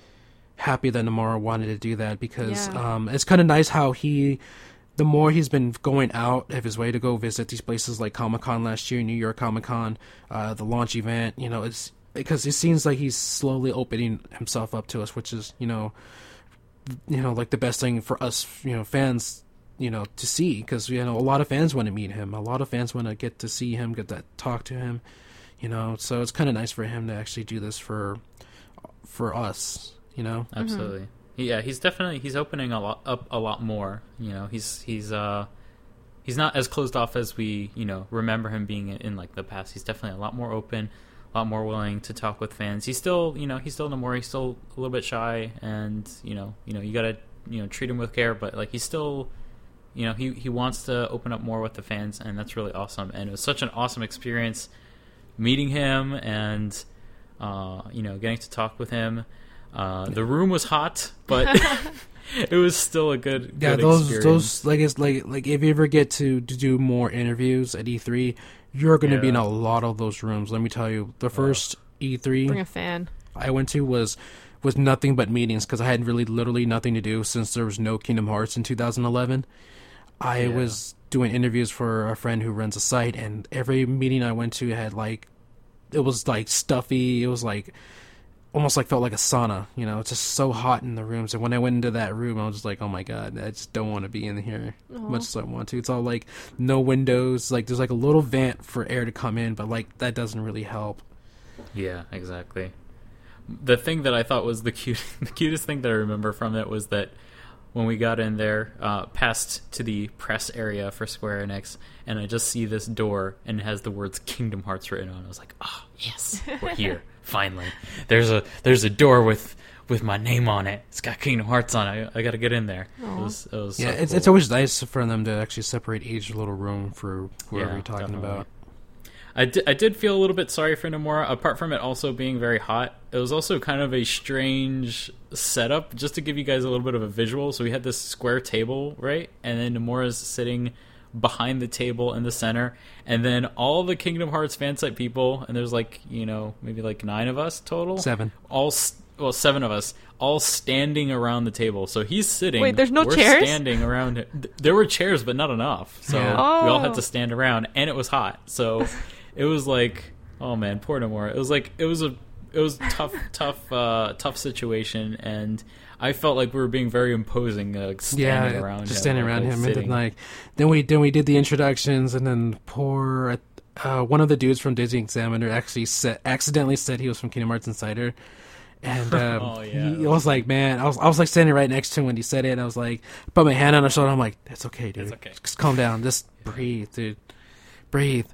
happy that Nomura wanted to do that, because it's kind of nice how the more he's been going out of his way to go visit these places like Comic-Con last year, New York Comic-Con, the launch event, you know, it's because it seems like he's slowly opening himself up to us, which is, you know, like the best thing for us, you know, fans, you know, to see, because, you know, a lot of fans want to meet him. A lot of fans want to get to see him, talk to him. You know, so it's kind of nice for him to actually do this for us, you know? Absolutely. Mm-hmm. Yeah, he's opening up a lot more, you know. He's not as closed off as we, you know, remember him being in like the past. He's definitely a lot more open, a lot more willing to talk with fans. He's still, you know, he's still a little bit shy, and, you know, you got to, you know, treat him with care, but like he's still, you know, he wants to open up more with the fans, and that's really awesome. And it was such an awesome experience meeting him and you know, getting to talk with him. The room was hot, but it was still a good experience. Those like if you ever get to do more interviews at E3, you're going to be in a lot of those rooms. Let me tell you, the first E3 bring a fan I went to was nothing but meetings, because I had really literally nothing to do since there was no Kingdom Hearts in 2011. I was doing interviews for a friend who runs a site, and every meeting I went to had like, it was like stuffy. It was like almost like felt like a sauna, you know, it's just so hot in the rooms. And when I went into that room, I was just like, oh my God, I just don't want to be in here much as I want to. It's all like no windows. Like there's like a little vent for air to come in, but like that doesn't really help. Yeah, exactly. The thing that I thought was the cutest thing that I remember from it was that when we got in there, passed to the press area for Square Enix, and I just see this door, and it has the words Kingdom Hearts written on. I was like, oh, yes, we're here, finally. There's a door with my name on it. It's got Kingdom Hearts on it. I got to get in there. It was so cool. It's always nice for them to actually separate each little room for whoever you're talking about. I did feel a little bit sorry for Nomura, apart from it also being very hot. It was also kind of a strange setup, just to give you guys a little bit of a visual. So we had this square table, right? And then Nomura's sitting behind the table in the center. And then all the Kingdom Hearts fansite people, and there's like, you know, maybe like 9 of us total. 7. 7 of us, all standing around the table. So he's sitting. Wait, there's no chairs? Standing around it. There were chairs, but not enough. So we all had to stand around, and it was hot. So... It was like, oh man, poor Nomura. It was like it was tough, tough situation, and I felt like we were being very imposing, standing around, just him, standing around him, and then we did the introductions, and then poor one of the dudes from Disney Examiner actually accidentally said he was from Kingdom Hearts Insider, and he was like, man, I was like standing right next to him when he said it, and I was like, put my hand on his shoulder, I'm like, that's okay, dude, just calm down, just breathe, dude, breathe.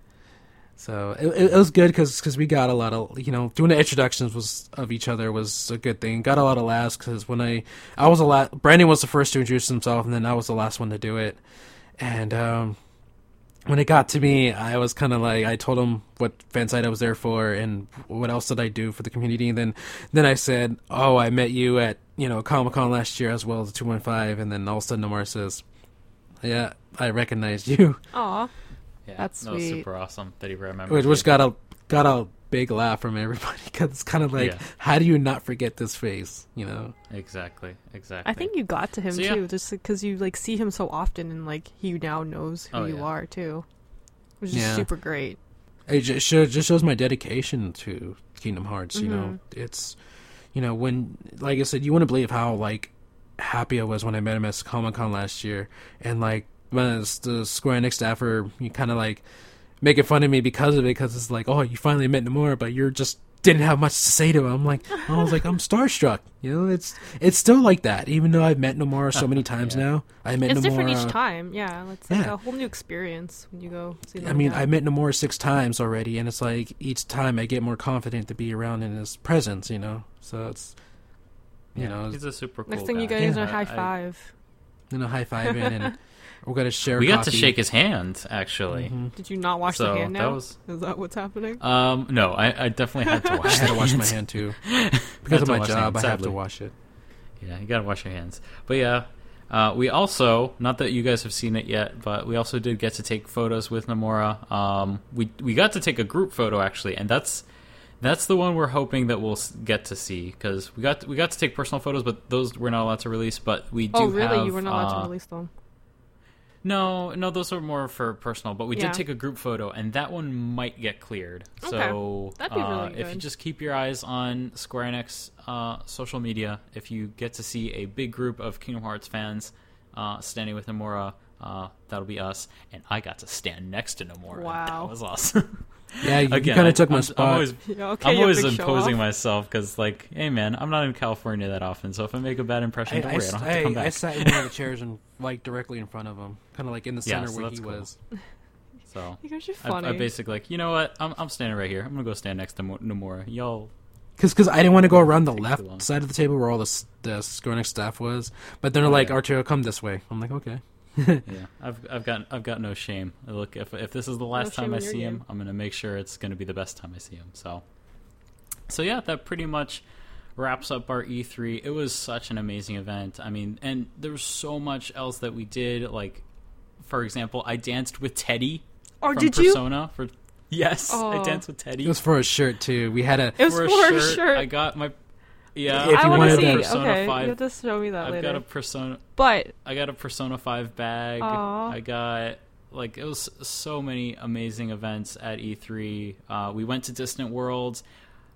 So it was good because we got a lot of, you know, doing the introductions was of each other was a good thing. Got a lot of laughs because when I was Brandon was the first to introduce himself, and then I was the last one to do it. And when it got to me, I was kind of like, I told him what fansite I was there for and what else did I do for the community. And then I said, oh, I met you at, you know, Comic-Con last year as well as the 215. And then all of a sudden Nomura says, yeah, I recognized you. Aw. Yeah, that's sweet. That was super awesome that he remembered. Which got a big laugh from everybody because it's kind of like, How do you not forget this face? You know, exactly. I think you got to him too, just because you like see him so often and like he now knows who you are too, which is super great. It just shows my dedication to Kingdom Hearts. Mm-hmm. You know, it's, you know, when, like I said, you wouldn't believe how like happy I was when I met him at Comic-Con last year, and like, when the Square Enix staffer, you kind of like making fun of me because of it, because it's like, oh, you finally met Nomura, but you just didn't have much to say to him. I was like, I'm starstruck. You know, it's still like that, even though I've met Nomura so many times now. It's different each time. Yeah, it's like a whole new experience when you go see them. I mean, I met Nomura 6 times already, and it's like each time I get more confident to be around in his presence. You know, so it's you know, he's a super cool guy. Next thing you guys are high five. You know, high five and. We're going to share coffee. We got to shake his hand, actually. Mm-hmm. Did you not wash the hand now? Is that what's happening? No, I definitely had to wash it. I had to wash my hand, too. Because of my job, I have to wash it. Yeah, you got to wash your hands. But yeah, we also, not that you guys have seen it yet, but we also did get to take photos with Nomura. We got to take a group photo, actually, and that's the one we're hoping that we'll get to see, because we got to take personal photos, but those we're not allowed to release, but we do have... Oh, really? You were not allowed to release them? No, those are more for personal, but we did take a group photo, and that one might get cleared. Okay. So that'd be really good. If you just keep your eyes on Square Enix social media, if you get to see a big group of Kingdom Hearts fans standing with Nomura, that'll be us, and I got to stand next to Nomura. Wow. That was awesome. Yeah, you kind of took my spot. I'm always imposing myself because, like, hey, man, I'm not in California that often, so if I make a bad impression, don't worry, I don't have to come back. I sat in one of the chairs and, like, directly in front of him, kind of like in the center where he was. So you guys are funny. I basically, like, you know what? I'm standing right here. I'm gonna go stand next to Nomura. Y'all, because I didn't want to go around the left side of the table where all the Square Enix staff was, but they're like, Arturo, come this way. I'm like, okay. Yeah, I've got no shame. Look, if this is the last time I see him, I'm gonna make sure it's gonna be the best time I see him. So yeah, that pretty much wraps up our E3. It was such an amazing event. I mean, and there was so much else that we did. Like, for example, I danced with Teddy from Persona. I danced with Teddy. It was for a shirt too. We had a. It was for a shirt. I got my. Yeah, I want to see. Persona 5. You have to show me that later. I've got a Persona. But I got a Persona 5 bag. Aww. I got like it was so many amazing events at E3. We went to Distant Worlds,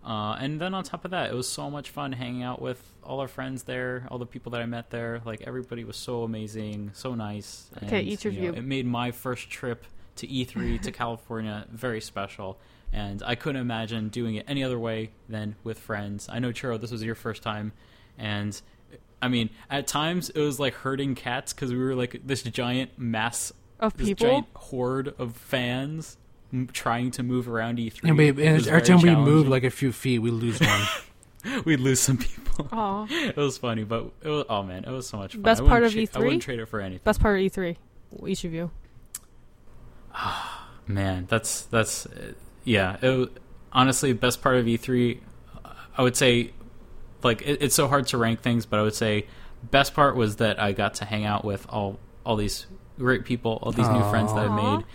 and then on top of that, it was so much fun hanging out with all our friends there, all the people that I met there. Like everybody was so amazing, so nice. Okay, and, each of you. It made my first trip to E3 to California very special. And I couldn't imagine doing it any other way than with friends. I know, Churro, this was your first time. And, I mean, at times it was like herding cats because we were like this giant mass of people, giant horde of fans trying to move around E3. And every time we move like a few feet, we lose one. We'd lose some people. Aww. It was funny, but it was so much fun. Best part of E3? I wouldn't trade it for anything. Best part of E3, each of you. Ah, man, that's... Yeah, honestly, the best part of E3, I would say, like, it's so hard to rank things, but I would say best part was that I got to hang out with all these great people, all these new friends that I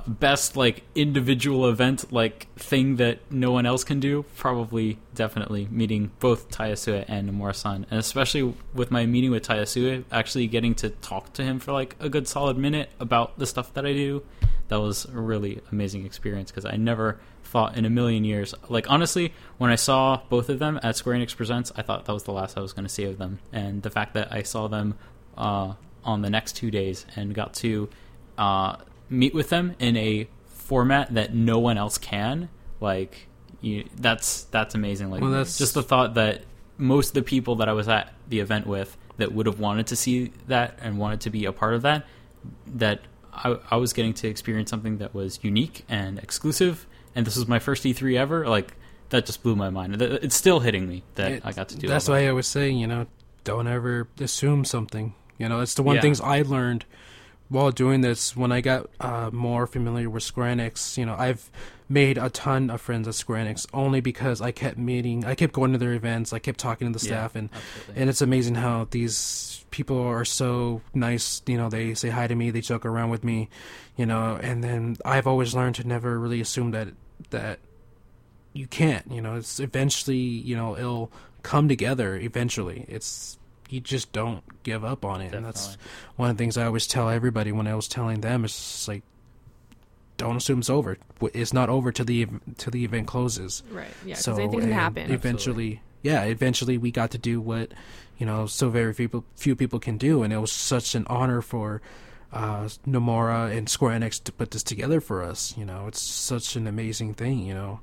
made. Best, like, individual event, like, thing that no one else can do, probably, definitely, meeting both Tai Yasue and Nomura-san. And especially with my meeting with Tai Yasue, actually getting to talk to him for, like, a good solid minute about the stuff that I do. That was a really amazing experience because I never thought in a million years. Like, honestly, when I saw both of them at Square Enix Presents, I thought that was the last I was going to see of them. And the fact that I saw them on the next 2 days and got to meet with them in a format that no one else can, like, that's amazing. Like, that's... just the thought that most of the people that I was at the event with that would have wanted to see that and wanted to be a part of that I was getting to experience something that was unique and exclusive, and this was my first E3 ever. Like, that just blew my mind. It's still hitting me that I got to do that. That's why I was saying, you know, don't ever assume something. You know, it's the one things I learned while doing this. When I got more familiar with Square Enix, you know, I've made a ton of friends at Square Enix only because I kept meeting, I kept going to their events, I kept talking to the staff, and it's amazing how these people are so nice. You know, they say hi to me, they joke around with me, you know, and then I've always learned to never really assume that you can't, you know, it's eventually, you know, it'll come together eventually. It's, you just don't give up on it. Definitely. And that's one of the things I always tell everybody when I was telling them. It's just like, don't assume it's over. It's not over till the event closes. Right. Yeah. So anything can happen. Eventually, eventually we got to do what, you know, so very few people can do, and it was such an honor for Nomura and Square Enix to put this together for us. You know, it's such an amazing thing. You know.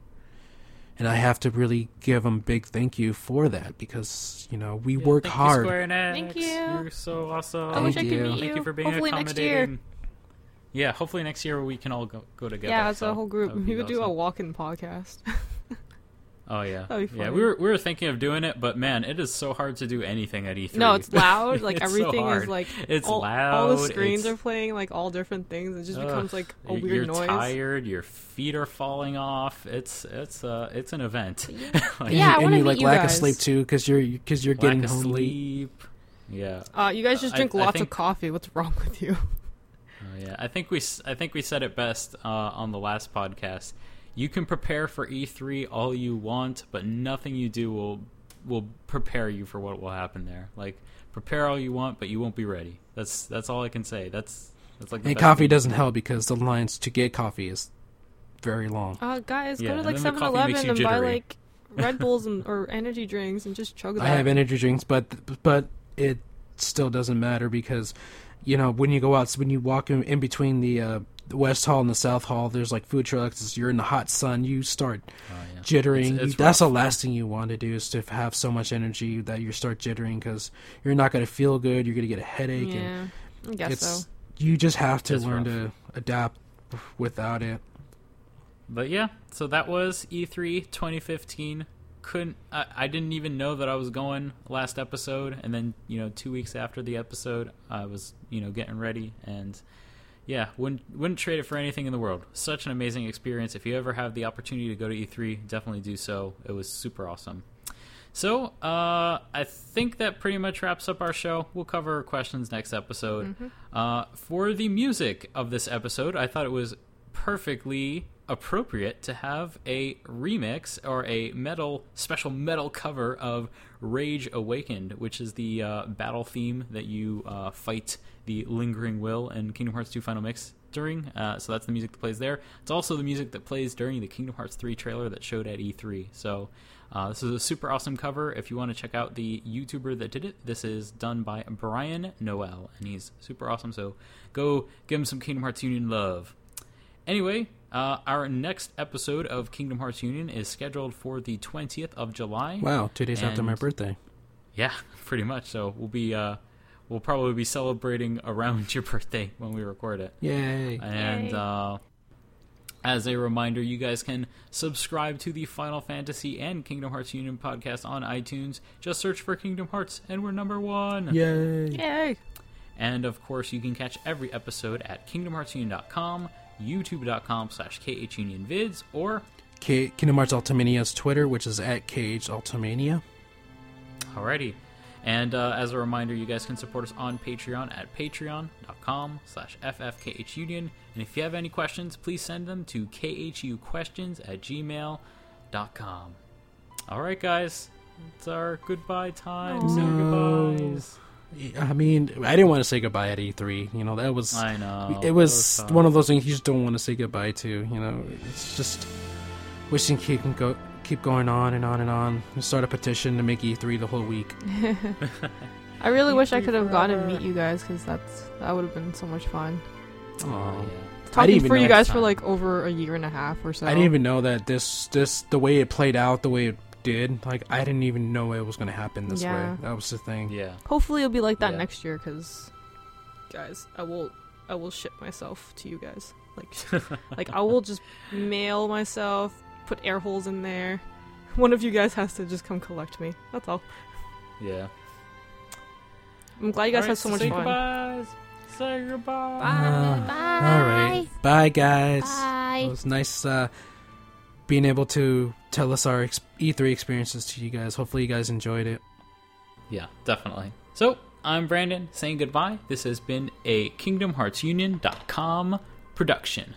And I have to really give them a big thank you for that because, you know, we work hard. Thank you, Square Enix. Thank you. You're so awesome. I wish I could meet you. Thank you for being accommodating. Yeah, hopefully next year we can all go together. Yeah, as a whole group. We would do a walk-in podcast. Oh, yeah. That'd be fun. Yeah, we were thinking of doing it, but man, it is so hard to do anything at E3. No, it's loud. Like, everything is like... It's loud. All the screens are playing, like, all different things. It just becomes, like, a weird noise. You're tired. Your feet are falling off. It's an event. Like, yeah, I want to meet you guys. And you lack of sleep, too, because you're getting home late. Yeah. You guys just drink lots of coffee. What's wrong with you? Yeah, I think we said it best on the last podcast. You can prepare for E3 all you want, but nothing you do will prepare you for what will happen there. Like, prepare all you want, but you won't be ready. That's all I can say. That's like. And coffee doesn't help because the lines to get coffee is very long. Guys, go to like 7-Eleven and buy like Red Bulls or energy drinks and just chug them. I have energy drinks, but it still doesn't matter because. You know, when you go out, when you walk in between the West Hall and the South Hall, there's like food trucks. You're in the hot sun. You start jittering. That's the last thing you want to do is to have so much energy that you start jittering because you're not going to feel good. You're going to get a headache. Yeah, and I guess so. You just have to learn to adapt without it. But yeah, so that was E3 2015. I didn't even know that I was going last episode, and then, you know, 2 weeks after the episode I was, you know, getting ready, and wouldn't trade it for anything in the world. Such an amazing experience. If you ever have the opportunity to go to E3, definitely do so. It was super awesome. So I think that pretty much wraps up our show. We'll cover questions next episode. For the music of this episode, I thought it was perfectly appropriate to have a remix or a special metal cover of Rage Awakened, which is the battle theme that you fight the Lingering Will in Kingdom Hearts 2 Final Mix during. So that's the music that plays there. It's also the music that plays during the Kingdom Hearts 3 trailer that showed at E3. So this is a super awesome cover. If you want to check out the YouTuber that did it, this is done by Brian Noel, and he's super awesome. So go give him some Kingdom Hearts Union love. Anyway, our next episode of Kingdom Hearts Union is scheduled for the 20th of July. Wow, 2 days after my birthday. Yeah, pretty much. So we'll probably be celebrating around your birthday when we record it. Yay! And as a reminder, you guys can subscribe to the Final Fantasy and Kingdom Hearts Union podcast on iTunes. Just search for Kingdom Hearts, and we're #1. Yay! Yay! And of course, you can catch every episode at KingdomHeartsUnion.com. youtube.com/KHUnionVids or Kingdom Hearts Ultimania's Twitter, which is at KHUltimania. Alrighty. And as a reminder, you guys can support us on Patreon at patreon.com/FFKHUnion. And if you have any questions, please send them to KHUquestions@gmail.com. Alright, guys. It's our goodbye time. Say goodbyes. I mean, I didn't want to say goodbye at E3. You know, that was... I know. It was one of those things you just don't want to say goodbye to, you know. It's just wishing keep going on and on and on. And start a petition to make E3 the whole week. I really wish I could have gone and meet you guys, because that would have been so much fun. Aww. Talking for you guys for, like, over 1.5 years or so. I didn't even know that this the way it played out, the way it did, like, I didn't even know it was going to happen this way. That was the thing. Hopefully it'll be like that next year, because guys, I will I will ship myself to you guys. Like I will just mail myself, put air holes in there. One of you guys has to just come collect me. That's all. Yeah. I'm glad you guys had so much fun. Goodbyes. Say goodbye. Bye. Bye. All right. Bye, guys. Bye. It was nice being able to tell us our E3 experiences to you guys. Hopefully you guys enjoyed it. Yeah, definitely. So, I'm Brandon saying goodbye. This has been a KingdomHeartsUnion.com production.